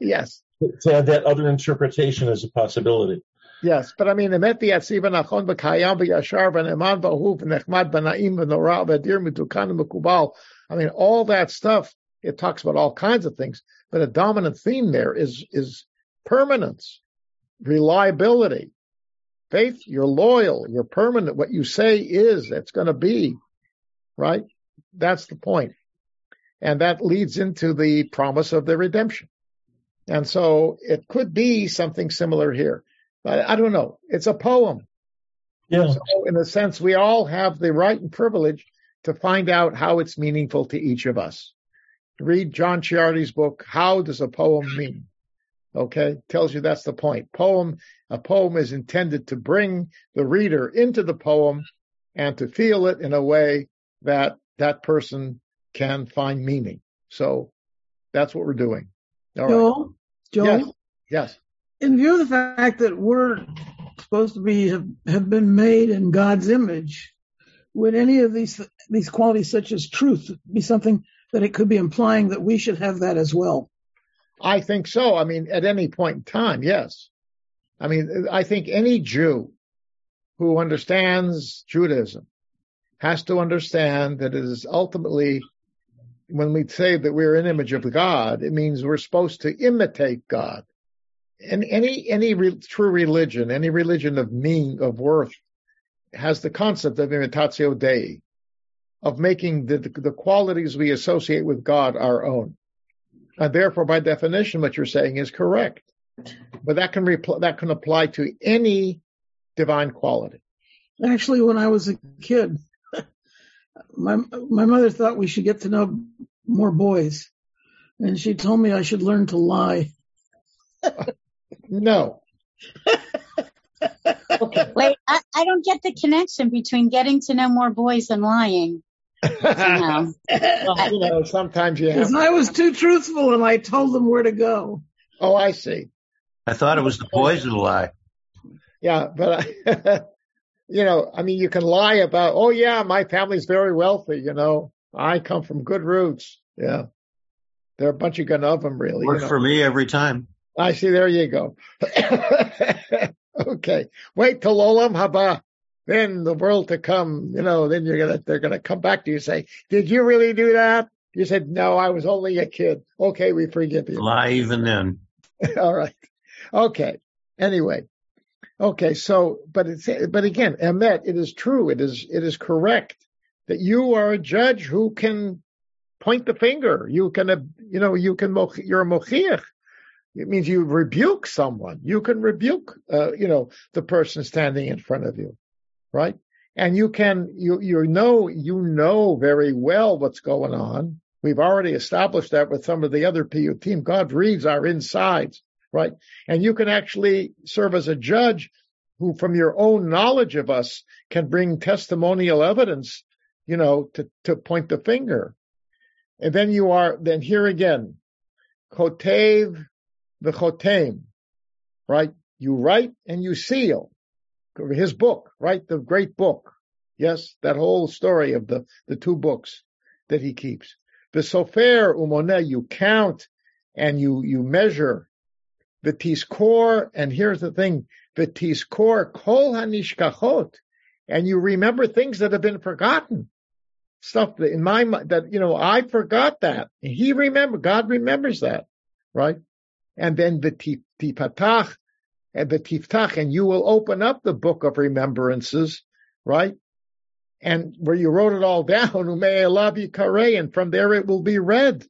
Yes. To have that other interpretation as a possibility. Yes, but I mean, Emet v'yatziv v'nachon v'kayam v'yashar v'neman v'ahuv v'nechmad v'na'im v'nora v'adir mitukan v'mekubal. I mean, all that stuff, it talks about all kinds of things, but a dominant theme there is permanence, reliability, faith. You're loyal, you're permanent. What you say is, it's going to be, right? That's the point. And that leads into the promise of the redemption. And so it could be something similar here. But I don't know. It's a poem. Yeah. So in a sense, we all have the right and privilege to find out how it's meaningful to each of us. Read John Ciardi's book, How Does a Poem Mean? Okay? Tells you that's the point. A poem is intended to bring the reader into the poem and to feel it in a way that person can find meaning. So that's what we're doing. All right. Joel? Yes. In view of the fact that we're supposed to be, have been made in God's image, would any of these qualities such as truth be something that it could be implying that we should have that as well? I think so. I mean, at any point in time, yes. I mean, I think any Jew who understands Judaism has to understand that it is ultimately, when we say that we're an image of God, it means we're supposed to imitate God. And any true religion, any religion of meaning, of worth, has the concept of imitatio Dei, of making the qualities we associate with God our own. And therefore, by definition, what you're saying is correct. But that can apply to any divine quality. Actually, when I was a kid, My mother thought we should get to know more boys, and she told me I should learn to lie. No. Okay. Wait, I don't get the connection between getting to know more boys and lying. Somehow. Well, you know, sometimes you have. Because I was too truthful, and I told them where to go. Oh, I see. I thought it was the boys who lie. Yeah, but you know, I mean, you can lie about, oh, yeah, my family's very wealthy, you know. I come from good roots. Yeah. There are a bunch of them, really. Works for me every time. I see. There you go. Okay. Wait till Olam Haba, then the world to come, you know, then they're going to come back to you and say, did you really do that? You said, no, I was only a kid. Okay, we forgive you. Lie even then. All right. Okay. Anyway. Okay. So, but again, Emet, it is true. It is correct that you are a judge who can point the finger. You're a mochiach. It means you rebuke someone. You can rebuke, the person standing in front of you, right? And you know very well what's going on. We've already established that with some of the other PU team. God reads our insides, right? And you can actually serve as a judge who, from your own knowledge of us, can bring testimonial evidence, to point the finger. And then then here again, kotev v'chotem, right? You write and you seal. His book, right? The great book. Yes, that whole story of the two books that he keeps. The sofer umoneh, you count and you measure. The tiskor, and here's the thing, the tiskor kol hanishkachot, and you remember things that have been forgotten. Stuff that in my mind that, I forgot that. God remembers that, right? And then the tipatach, and you will open up the book of remembrances, right? And where you wrote it all down, and from there it will be read,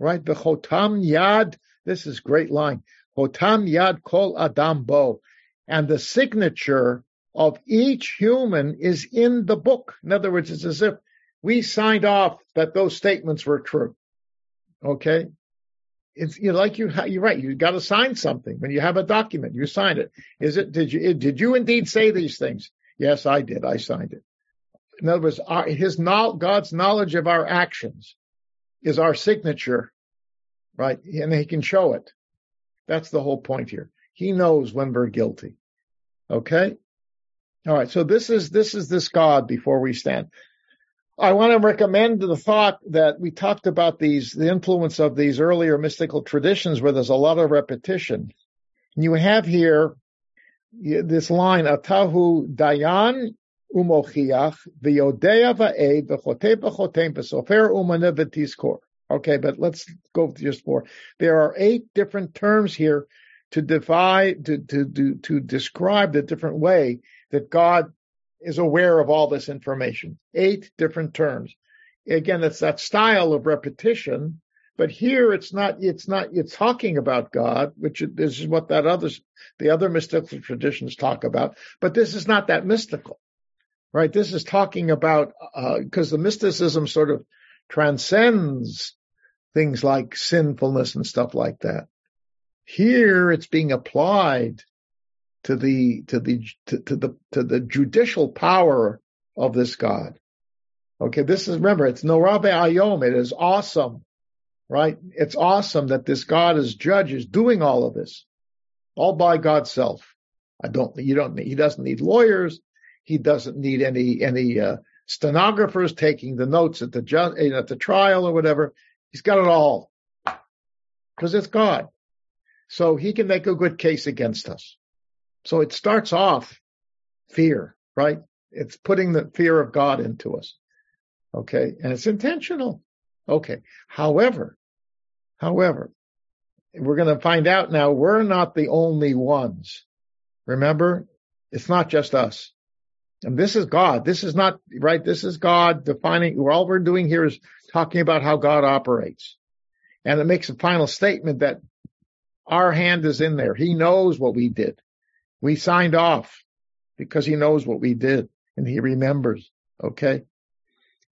right? The Chotam Yad, this is a great line, Chotam Yad Kol Adam Bo, and the signature of each human is in the book. In other words, it's as if we signed off that those statements were true, okay? It's you're right. You got to sign something when you have a document. You sign it. Did you indeed say these things? Yes, I did. I signed it. In other words, God's knowledge of our actions is our signature, right? And He can show it. That's the whole point here. He knows when we're guilty. Okay. All right. So this is this God before we stand. I want to recommend the thought that we talked about the influence of these earlier mystical traditions where there's a lot of repetition. And you have here this line, Atahu Dayan Umochiach, V'yodea Va'ed, V'chotei B'chotem, V'sofer Umaneh V'tizkor. Okay, but let's go with just four. There are 8 different terms here to describe the different way that God is aware of all this information. 8 different terms. Again, it's that style of repetition, but here it's talking about God, which this is what the other mystical traditions talk about, but this is not that mystical, right? This is talking about, because the mysticism sort of transcends things like sinfulness and stuff like that. Here it's being applied to the judicial power of this God. Okay, this is, remember, it's Norabe Ayom, it is awesome, right? It's awesome that this God as judge is doing all of this, all by God's self. He doesn't need lawyers, he doesn't need any stenographers taking the notes at the trial or whatever. He's got it all, because it's God. So he can make a good case against us. So it starts off fear, right? It's putting the fear of God into us. Okay. And it's intentional. Okay. However, we're going to find out now we're not the only ones. Remember, it's not just us. And this is God. This is not, right? This is God defining, all we're doing here is talking about how God operates. And it makes a final statement that our hand is in there. He knows what we did. We signed off because he knows what we did and he remembers. Okay.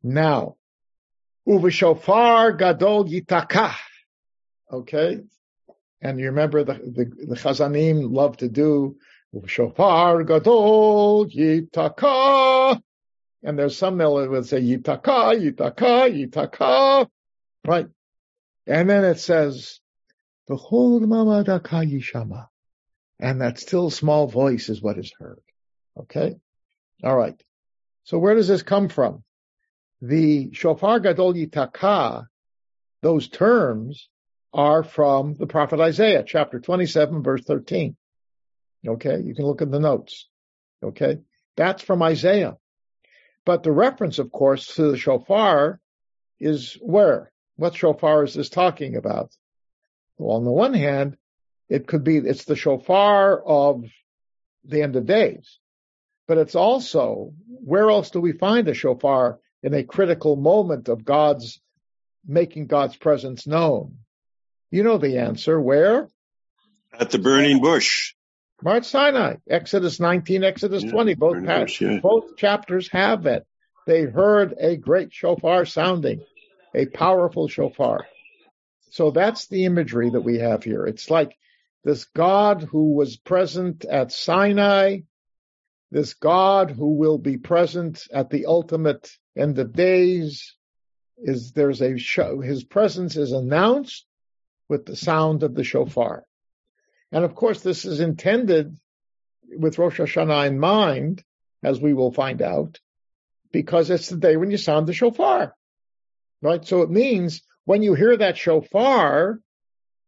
Now, uveshofar gadol yitaka. Okay. And you remember the chazanim love to do uveshofar gadol yitaka. And there's some that would say yitaka, yitaka, yitaka. Right. And then it says, the whole mama daka yishama. And that still small voice is what is heard. Okay? All right. So where does this come from? The shofar gadol yitaka, those terms are from the prophet Isaiah, chapter 27, verse 13. Okay? You can look in the notes. Okay? That's from Isaiah. But the reference, of course, to the shofar is where? What shofar is this talking about? Well, on the one hand, it could be it's the shofar of the end of days, but it's also, where else do we find a shofar in a critical moment of God's making God's presence known? You know the answer. Where? At the burning bush. Mount Sinai, Exodus 19, Exodus 20, both chapters have it. They heard a great shofar sounding, a powerful shofar. So that's the imagery that we have here. It's like this God who was present at Sinai, this God who will be present at the ultimate end of days. His presence is announced with the sound of the shofar. And of course, this is intended with Rosh Hashanah in mind, as we will find out, because it's the day when you sound the shofar, right? So it means when you hear that shofar,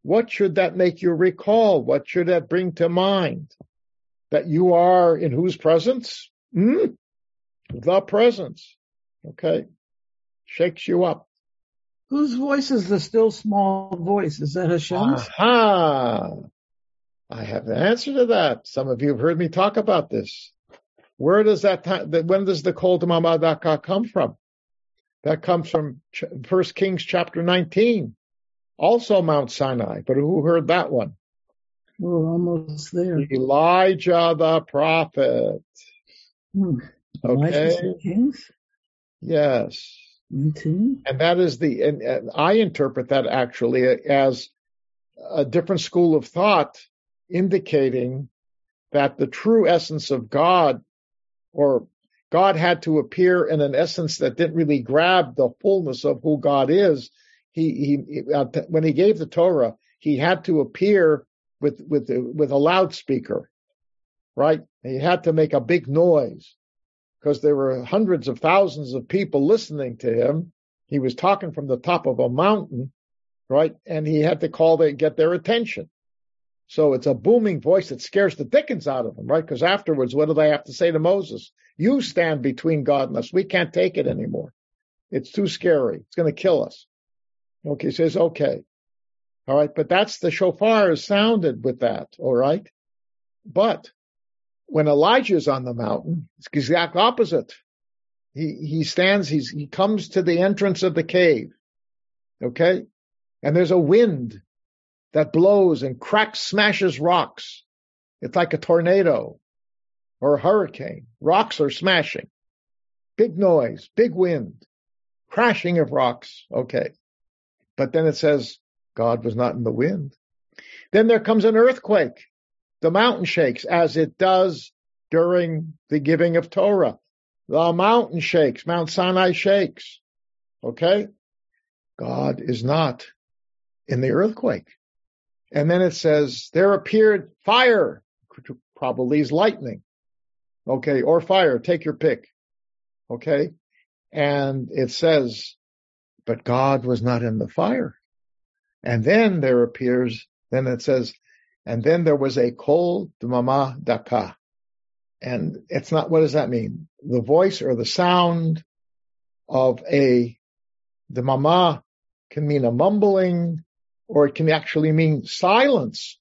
what should that make you recall? What should that bring to mind? That you are in whose presence? The presence. Okay. Shakes you up. Whose voice is the still small voice? Is that Hashem's? Aha! I have an answer to that. Some of you have heard me talk about this. Where does when does the Kol D'Mamah Dakah come from? That comes from 1 Kings chapter 19, also Mount Sinai. But who heard that one? We're almost there. Elijah the prophet. Okay. Elijah Kings? Yes. 19? And that is and I interpret that actually as a different school of thought, indicating that the true essence of God, or God had to appear in an essence that didn't really grab the fullness of who God is. When he gave the Torah, he had to appear with a loudspeaker, right? He had to make a big noise because there were hundreds of thousands of people listening to him. He was talking from the top of a mountain, right? And he had to get their attention. So it's a booming voice that scares the dickens out of them, right? Because afterwards, what do they have to say to Moses? You stand between God and us. We can't take it anymore. It's too scary. It's going to kill us. Okay, he says, okay. All right, but that's the shofar is sounded with that, all right? But when Elijah is on the mountain, it's the exact opposite. He comes to the entrance of the cave, okay? And there's a wind that blows and cracks, smashes rocks. It's like a tornado or a hurricane. Rocks are smashing. Big noise, big wind, crashing of rocks. Okay. But then it says God was not in the wind. Then there comes an earthquake. The mountain shakes as it does during the giving of Torah. The mountain shakes. Mount Sinai shakes. Okay. God is not in the earthquake. And then it says, there appeared fire, which probably is lightning, okay, or fire, take your pick, okay? And it says, but God was not in the fire. And then then there was a Kol D'Mamah Dakah. And it's not, what does that mean? The voice or the sound of a D'Mamah can mean a mumbling, or it can actually mean silence,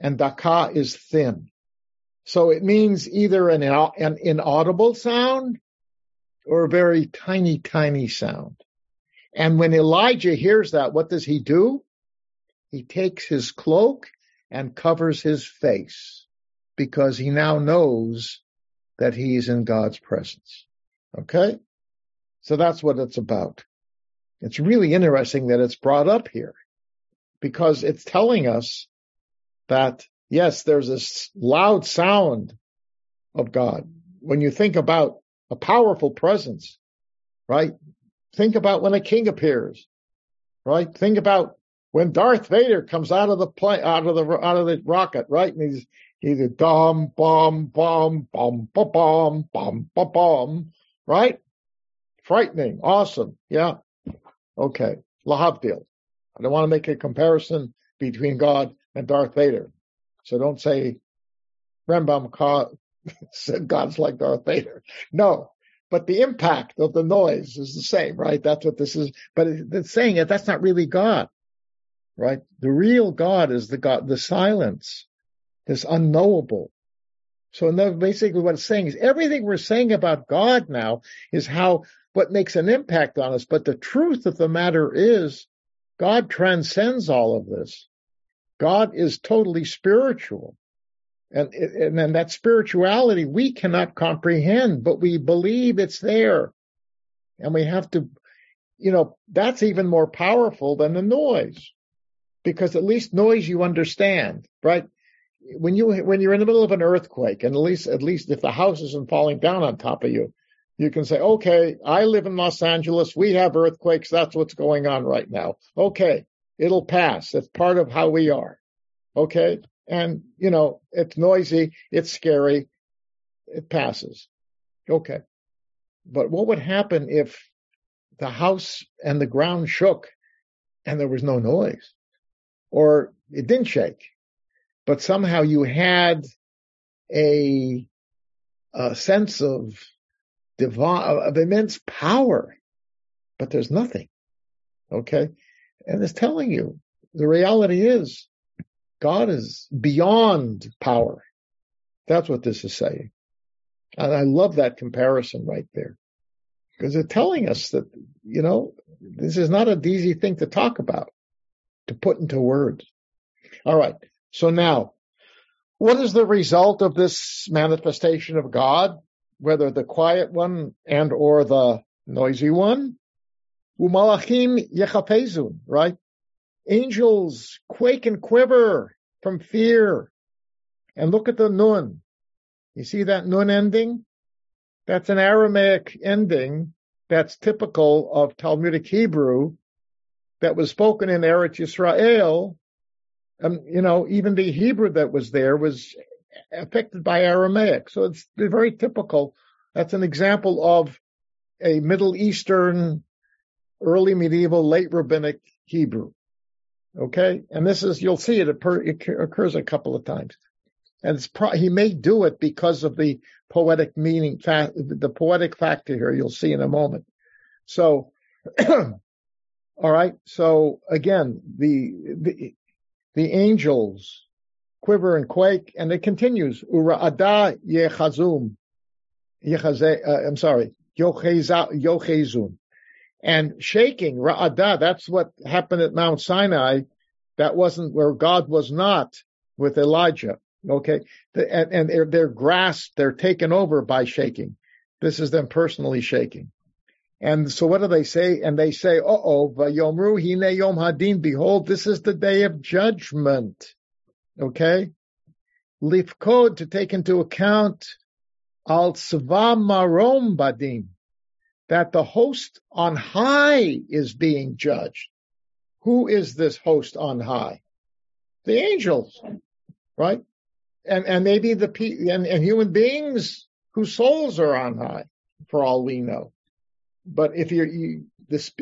and dakah is thin. So it means either an inaudible sound or a very tiny, tiny sound. And when Elijah hears that, what does he do? He takes his cloak and covers his face because he now knows that he is in God's presence. Okay? So that's what it's about. It's really interesting that it's brought up here, because it's telling us that, yes, there's this loud sound of God. When you think about a powerful presence, right? Think about when a king appears, right? Think about when Darth Vader comes out of the rocket, right? And he's a dom bomb bomb bomb bomb bomb bomb, right? Frightening, awesome, yeah. Okay, lahavdil. I don't want to make a comparison between God and Darth Vader. So don't say Rambam said God's like Darth Vader. No, but the impact of the noise is the same, right? That's what this is. But it's saying that that's not really God, right? The real God is the God, the silence, this unknowable. So basically what it's saying is everything we're saying about God now is how, what makes an impact on us. But the truth of the matter is God transcends all of this. God is totally spiritual. And then that spirituality we cannot comprehend, but we believe it's there. And we have to, you know, that's even more powerful than the noise, because at least noise you understand, right? When you're in the middle of an earthquake, and at least if the house isn't falling down on top of you, you can say, okay, I live in Los Angeles. We have earthquakes. That's what's going on right now. Okay, it'll pass. It's part of how we are. Okay. And, you know, it's noisy, it's scary, it passes. Okay. But what would happen if the house and the ground shook and there was no noise? Or it didn't shake, but somehow you had a sense of immense power, but there's nothing. Okay. And it's telling you the reality is God is beyond power. That's what this is saying. And I love that comparison right there, because they're telling us that, you know, this is not an easy thing to talk about, to put into words. All right. So now, what is the result of this manifestation of God, whether the quiet one and or the noisy one? Umalachim yechapezun, right? Angels quake and quiver from fear. And look at the nun. You see that nun ending? That's an Aramaic ending that's typical of Talmudic Hebrew that was spoken in Eretz Yisrael. You know, even the Hebrew that was there was affected by Aramaic. So it's very typical. That's an example of a Middle Eastern, early medieval, late rabbinic Hebrew. Okay, and this is, you'll see it occurs a couple of times, and it's he may do it because of the poetic meaning, the poetic factor here. You'll see in a moment. So, all right. So again, the angels quiver and quake, and it continues. Ura'ada yechazum, yochezum. And shaking, ra'adah, that's what happened at Mount Sinai. That wasn't where God was not with Elijah. Okay. And they're grasped, they're taken over by shaking. This is them personally shaking. And so what do they say? And they say, vayomru hine yom hadin, behold, this is the day of judgment. Okay. Lifkod, to take into account, al tzva marom badim, that the host on high is being judged. Who is this host on high? The angels, right? And maybe and human beings whose souls are on high, for all we know. But if in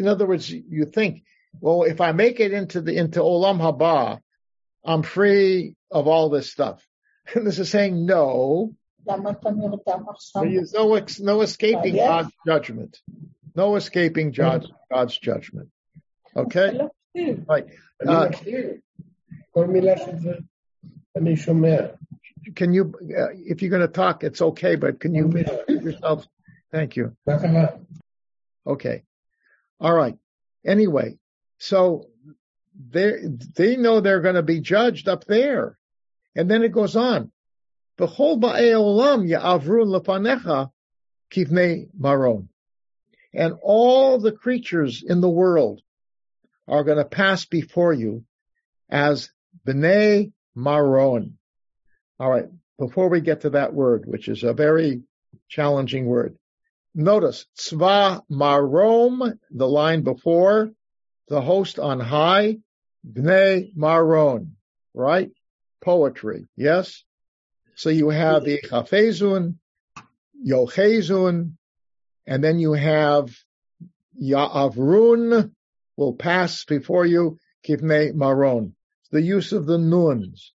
other words, you think, well, if I make it into Olam Haba, I'm free of all this stuff. And this is saying no. There's no escaping God's judgment. No escaping God's judgment. Okay? Right. Can you, if you're going to talk, it's okay, but can you mute yourself? Thank you. Okay. All right. Anyway, so they know they're going to be judged up there. And then it goes on. And all the creatures in the world are going to pass before you as Bnei Maron. All right, before we get to that word, which is a very challenging word, notice Tzva Marom, the line before, the host on high, Bnei Maron, right? Poetry, yes? So you have the Chafezun, Yochezun, and then you have Ya'avrun will pass before you, Kivnei Maron. The use of the nuns,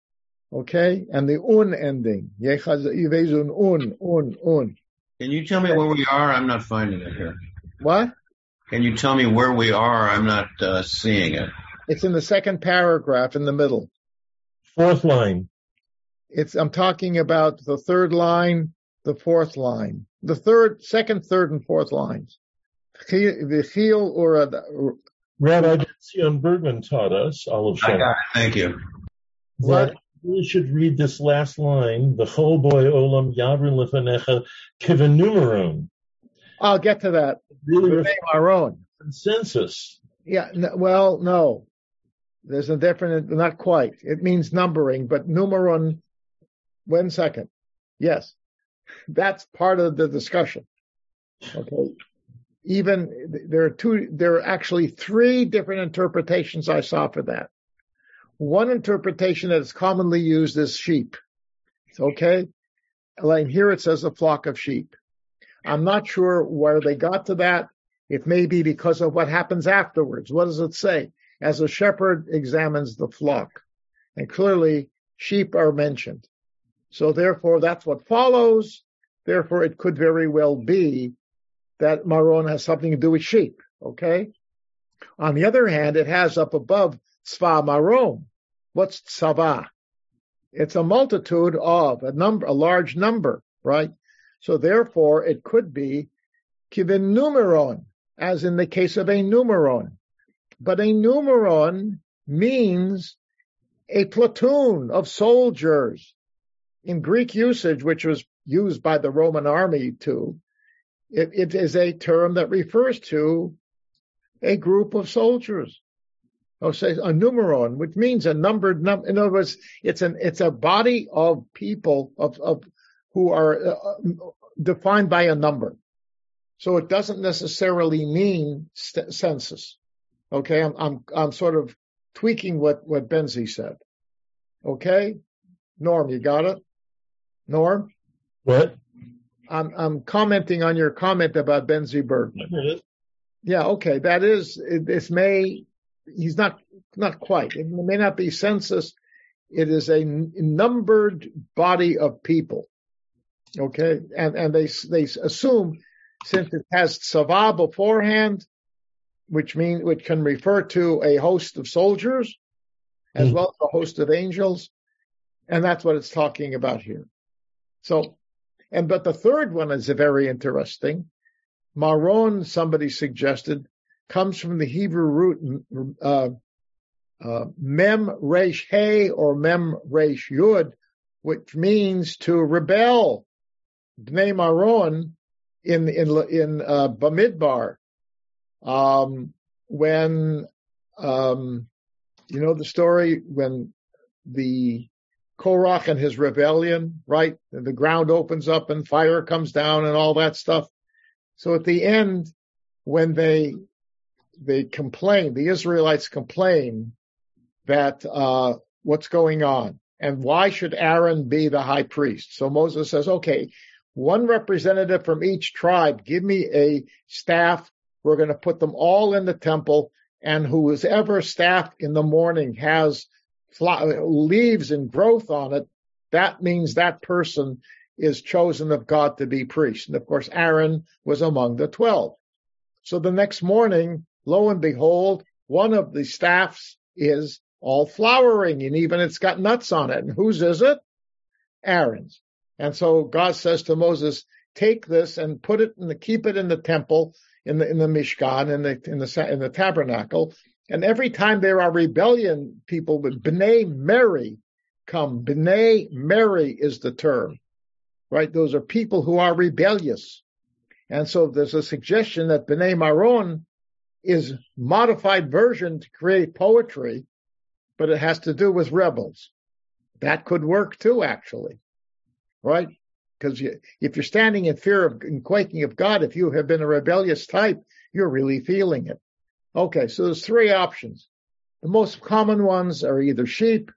okay? And the un ending, Yechezun, un. Can you tell me where we are? I'm not finding it here. What? Can you tell me where we are? I'm not seeing it. It's in the second paragraph in the middle. Fourth line. I'm talking about the third line, the fourth line. The second, third, and fourth lines. Rabbi Benzion Bergman taught us, all of Shabbat. Thank you. What? We should read this last line, the Cholboi Olam Yavrin Lefanecha Kivenumeron. I'll get to that. Really, we name our own. Consensus. Yeah, no. There's a different, not quite. It means numbering, but numeron, one second. Yes. That's part of the discussion. Okay. Even there are actually three different interpretations I saw for that. One interpretation that is commonly used is sheep. Okay? And here it says a flock of sheep. I'm not sure where they got to that. It may be because of what happens afterwards. What does it say? As a shepherd examines the flock. And clearly, sheep are mentioned. So therefore, that's what follows. Therefore, it could very well be that Maron has something to do with sheep, okay? On the other hand, it has up above Tzva Maron. What's Tzava? It's a multitude of, a large number, right? So therefore, it could be Kivin Numeron, as in the case of a numeron. But a numeron means a platoon of soldiers. In Greek usage, which was used by the Roman army too, it is a term that refers to a group of soldiers, or say a numeron, which means a numbered number. In other words, it's a body of people of who are defined by a number. So it doesn't necessarily mean census. Okay, I'm sort of tweaking what Benzi said. Okay, Norm, you got it? Norm? What? I'm commenting on your comment about Benzi Bergman. Yeah, okay. That is, this may, he's not quite. It may not be census. It is a numbered body of people. Okay. And they assume, since it has tzava beforehand, which can refer to a host of soldiers as well as a host of angels. And that's what it's talking about here. So, but the third one is very interesting. Maron, somebody suggested, comes from the Hebrew root mem resh he or mem resh yud, which means to rebel. Bnei Maron in Bamidbar, when you know the story when the Korach and his rebellion, right? The ground opens up and fire comes down and all that stuff. So at the end, when they complain, the Israelites complain that what's going on and why should Aaron be the high priest? So Moses says, okay, one representative from each tribe, give me a staff. We're going to put them all in the temple, and whoever staff in the morning has leaves and growth on it, that means that person is chosen of God to be priest. And of course, Aaron was among the 12. So the next morning, lo and behold, one of the staffs is all flowering, and even it's got nuts on it. And whose is it? Aaron's. And so God says to Moses, take this and put it and keep it in the temple, in the Mishkan, in the tabernacle. And every time there are rebellion people with B'nai Meri come. B'nai Meri is the term, right? Those are people who are rebellious. And so there's a suggestion that B'nai Maron is modified version to create poetry, but it has to do with rebels. That could work too, actually, right? Because if you're standing in fear of and quaking of God, if you have been a rebellious type, you're really feeling it. Okay, so there's three options. The most common ones are either sheep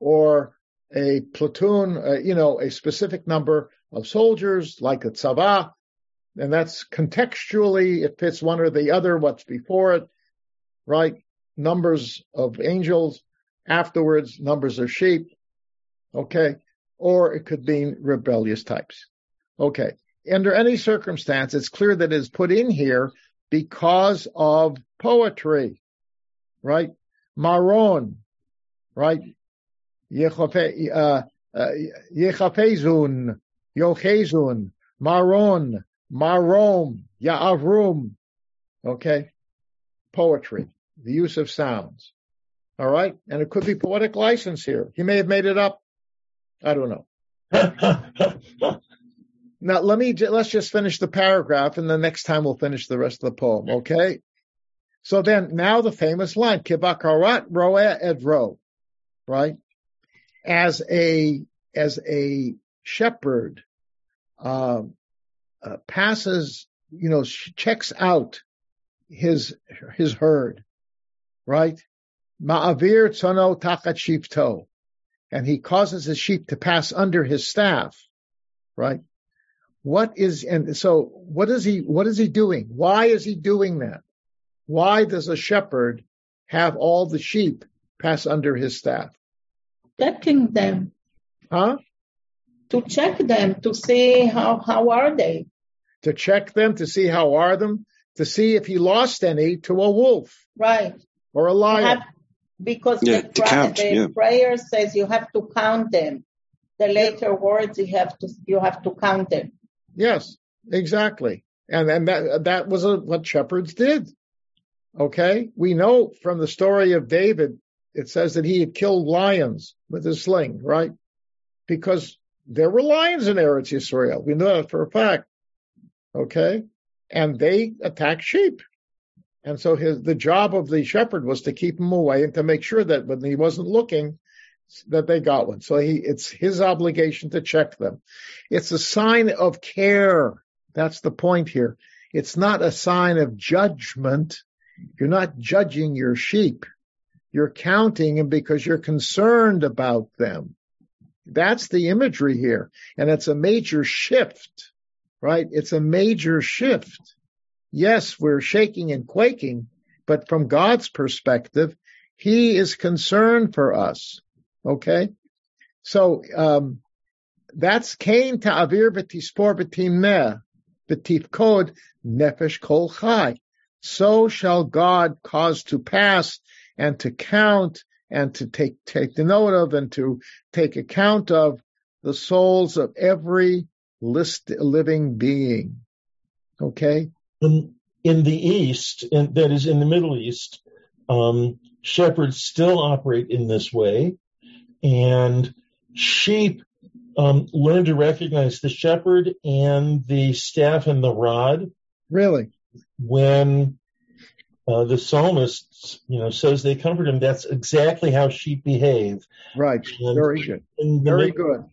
or a platoon, a specific number of soldiers, like a tzava, and that's contextually, it fits one or the other, what's before it, right? Numbers of angels, afterwards, numbers of sheep, okay? Or it could mean rebellious types. Okay, under any circumstance, it's clear that it is put in here because of poetry, right? Maron, right? Yechafezun, Yochezun, Maron, Marom, Ya'avrum, okay? Poetry, the use of sounds, all right? And it could be poetic license here. He may have made it up. I don't know. Now, let's just finish the paragraph, and the next time we'll finish the rest of the poem, okay? So then, now the famous line, Kibakarat roeh edro, right? As a shepherd passes, you know, checks out his herd, right? Ma'avir tzono tachat shifto, and he causes his sheep to pass under his staff, right? What is he doing? Why is he doing that? Why does a shepherd have all the sheep pass under his staff? Checking them. Huh? To check them, to see how are they. To check them, to see how are them, to see if he lost any to a wolf. Right. Or a lion. Because the prayer says you have to count them. The later words you have to count them. Yes, exactly. And that was what shepherds did. Okay? We know from the story of David, it says that he had killed lions with his sling, right? Because there were lions in Eretz Yisrael. We know that for a fact. Okay? And they attacked sheep. And so the job of the shepherd was to keep them away and to make sure that when he wasn't looking, that they got one. So it's his obligation to check them. It's a sign of care. That's the point here. It's not a sign of judgment. You're not judging your sheep. You're counting them because you're concerned about them. That's the imagery here. And it's a major shift, right? It's a major shift. Yes, we're shaking and quaking, but from God's perspective, he is concerned for us. Okay? So, that's Kain ta'avir b'tispor b'timneh, b'tifkod nefesh kol chai. So shall God cause to pass and to count and to take the note of and to take account of the souls of every living being. Okay? In the East, that is in the Middle East, shepherds still operate in this way, and sheep learn to recognize the shepherd and the staff and the rod. Really? When the psalmist, you know, says they comfort him, that's exactly how sheep behave. Right. And very good. Very good.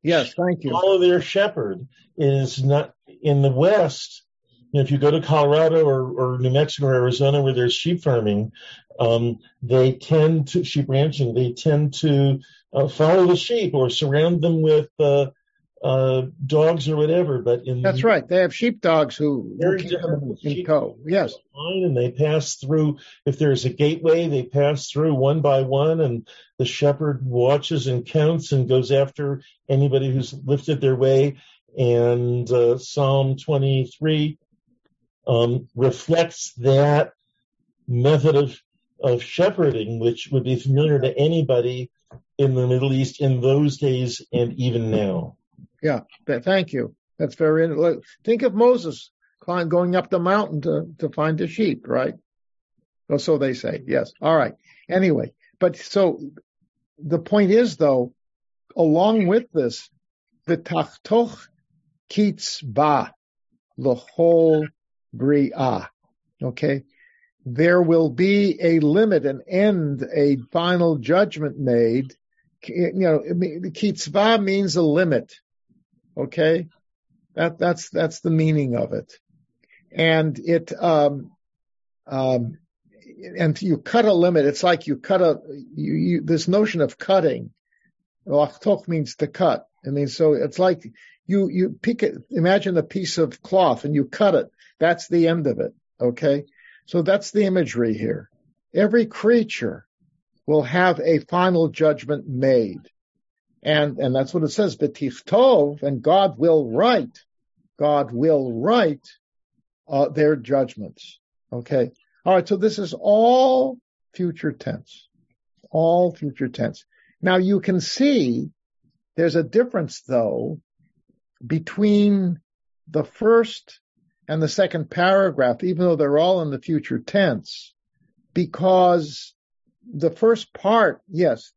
Yes, thank you. Follow their shepherd. It is not in the West. You know, if you go to Colorado or New Mexico or Arizona where there's sheep farming, sheep ranching, they tend to follow the sheep or surround them with dogs or whatever, but that's right. They have sheepdogs who keep them in tow. Yes, and they pass through. If there's a gateway, they pass through one by one, and the shepherd watches and counts and goes after anybody who's lifted their way. And Psalm 23 reflects that method of shepherding, which would be familiar to anybody in the Middle East in those days and even now. Yeah, thank you. That's very interesting. Think of Moses going up the mountain to find the sheep, right? Well, so they say, yes. All right. Anyway, but so the point is, though, along with this, the tachtoch kitzba, the whole bria, okay? There will be a limit, an end, a final judgment made. You know, kitzvah means a limit. Okay, that's the meaning of it, and it and you cut a limit. It's like you cut this notion of cutting. Lachtok means to cut. I mean, so it's like you pick it. Imagine a piece of cloth and you cut it. That's the end of it. Okay, so that's the imagery here. Every creature will have a final judgment made. And that's what it says, B'tichtov, and God will write God will write their judgments. Okay. All right. So this is all future tense. All future tense. Now you can see there's a difference, though, between the first and the second paragraph, even though they're all in the future tense, because the first part, yes,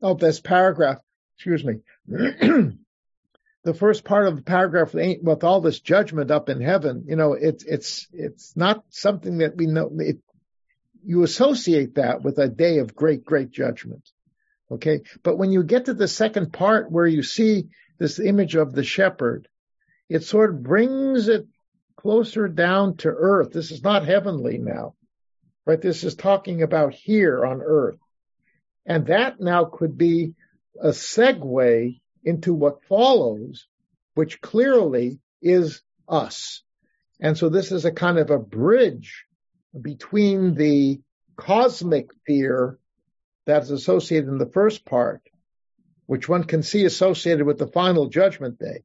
of this paragraph, excuse me, the first part of the paragraph with all this judgment up in heaven, you know, it's not something that we know. You associate that with a day of great, great judgment. Okay. But when you get to the second part where you see this image of the shepherd, it sort of brings it closer down to earth. This is not heavenly now, right? This is talking about here on earth. And that now could be a segue into what follows, which clearly is us. And so this is a kind of a bridge between the cosmic fear that's associated in the first part, which one can see associated with the final judgment day,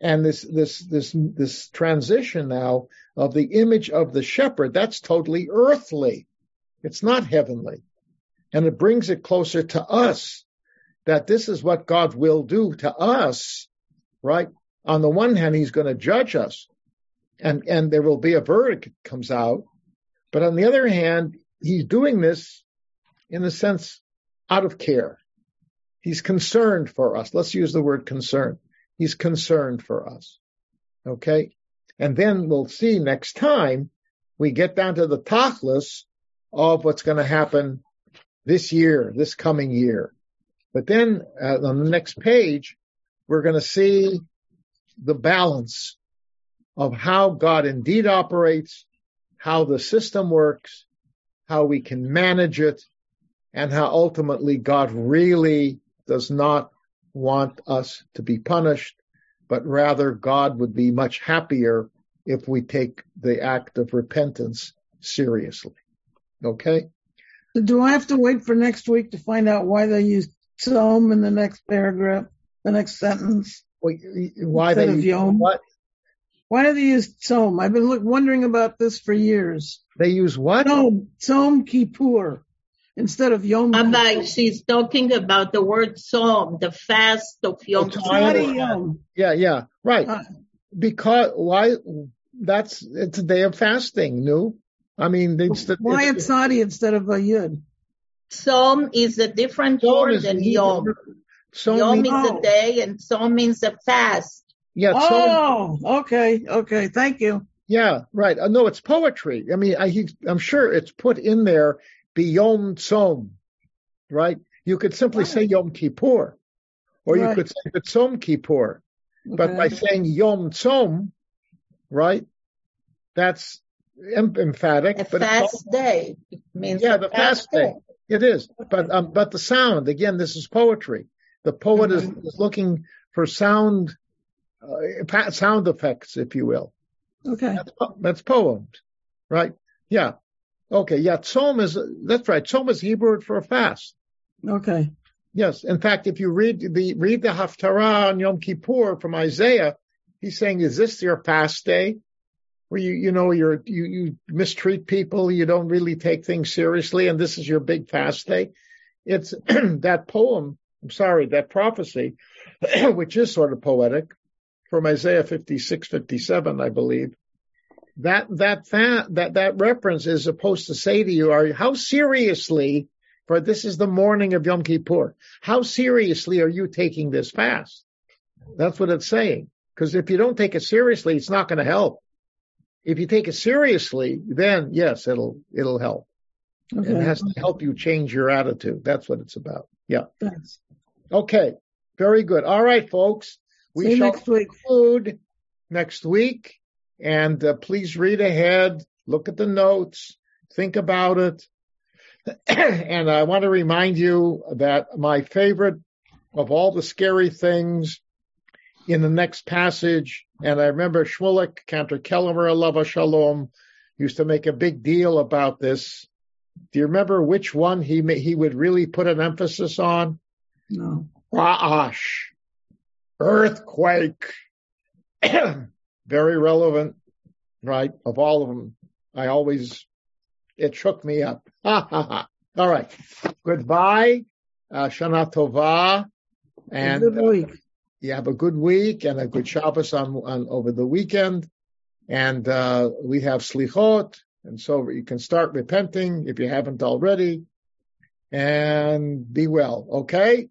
and this transition now of the image of the shepherd, that's totally earthly. It's not heavenly. And it brings it closer to us, that this is what God will do to us, right? On the one hand, he's going to judge us, and there will be a verdict that comes out. But on the other hand, he's doing this, in a sense, out of care. He's concerned for us. Let's use the word concern. He's concerned for us. Okay? And then we'll see next time we get down to the tachlis of what's going to happen this year, this coming year. But then on the next page, we're going to see the balance of how God indeed operates, how the system works, how we can manage it, and how ultimately God really does not want us to be punished, but rather God would be much happier if we take the act of repentance seriously. Okay? Do I have to wait for next week to find out why they used Yom in the next paragraph, the next sentence? Why they used Yom? What? Why do they use Yom? I've been wondering about this for years. They use what? Yom Kippur. Instead of Yom Kippur. Like she's talking about the word Psalm, the fast of Yom Kippur. Yeah, right. Because why? It's a day of fasting. No, I mean why it's Tzadi instead of a Yud? Psalm is a different word than Yom. Yom is a day, and Psalm means a fast. Yeah. Okay. Thank you. Yeah, right. No, it's poetry. I mean, I'm sure it's put in there. Be Yom Tzom, right? You could simply say Yom Kippur, or you could say the Tzom Kippur. Okay. But by saying Yom Tzom, right, that's emphatic. A fast day. It means the fast day. It is. But the sound, again, this is poetry. The poet is looking for sound effects, if you will. Okay. That's poems, right? Yeah. Okay, yeah, Tzom is, that's right, Tzom is Hebrew for a fast. Okay. Yes, in fact, if you read the Haftarah on Yom Kippur from Isaiah, he's saying, is this your fast day? Where you mistreat people, you don't really take things seriously, and this is your big fast day? It's that prophecy, which is sort of poetic, from Isaiah 56-57, I believe. That reference is supposed to say to you, how seriously, for this is the morning of Yom Kippur, how seriously are you taking this fast? That's what it's saying. Because if you don't take it seriously, it's not going to help. If you take it seriously, then yes, it'll help. Okay. It has to help you change your attitude. That's what it's about. Yeah. Thanks. Okay. Very good. All right, folks. We shall conclude next week. And please read ahead, look at the notes, think about it. And I want to remind you that my favorite of all the scary things in the next passage, and I remember Shmulek, Cantor Kellemer, Alava Shalom, used to make a big deal about this. Do you remember which one he would really put an emphasis on? No. Ra'ash, earthquake. Very relevant, right? Of all of them, it shook me up. Ha, ha, ha. All right. Goodbye. Shana Tova. And good week. You have a good week and a good Shabbos on over the weekend. And we have Slichot. And so you can start repenting if you haven't already. And be well, okay?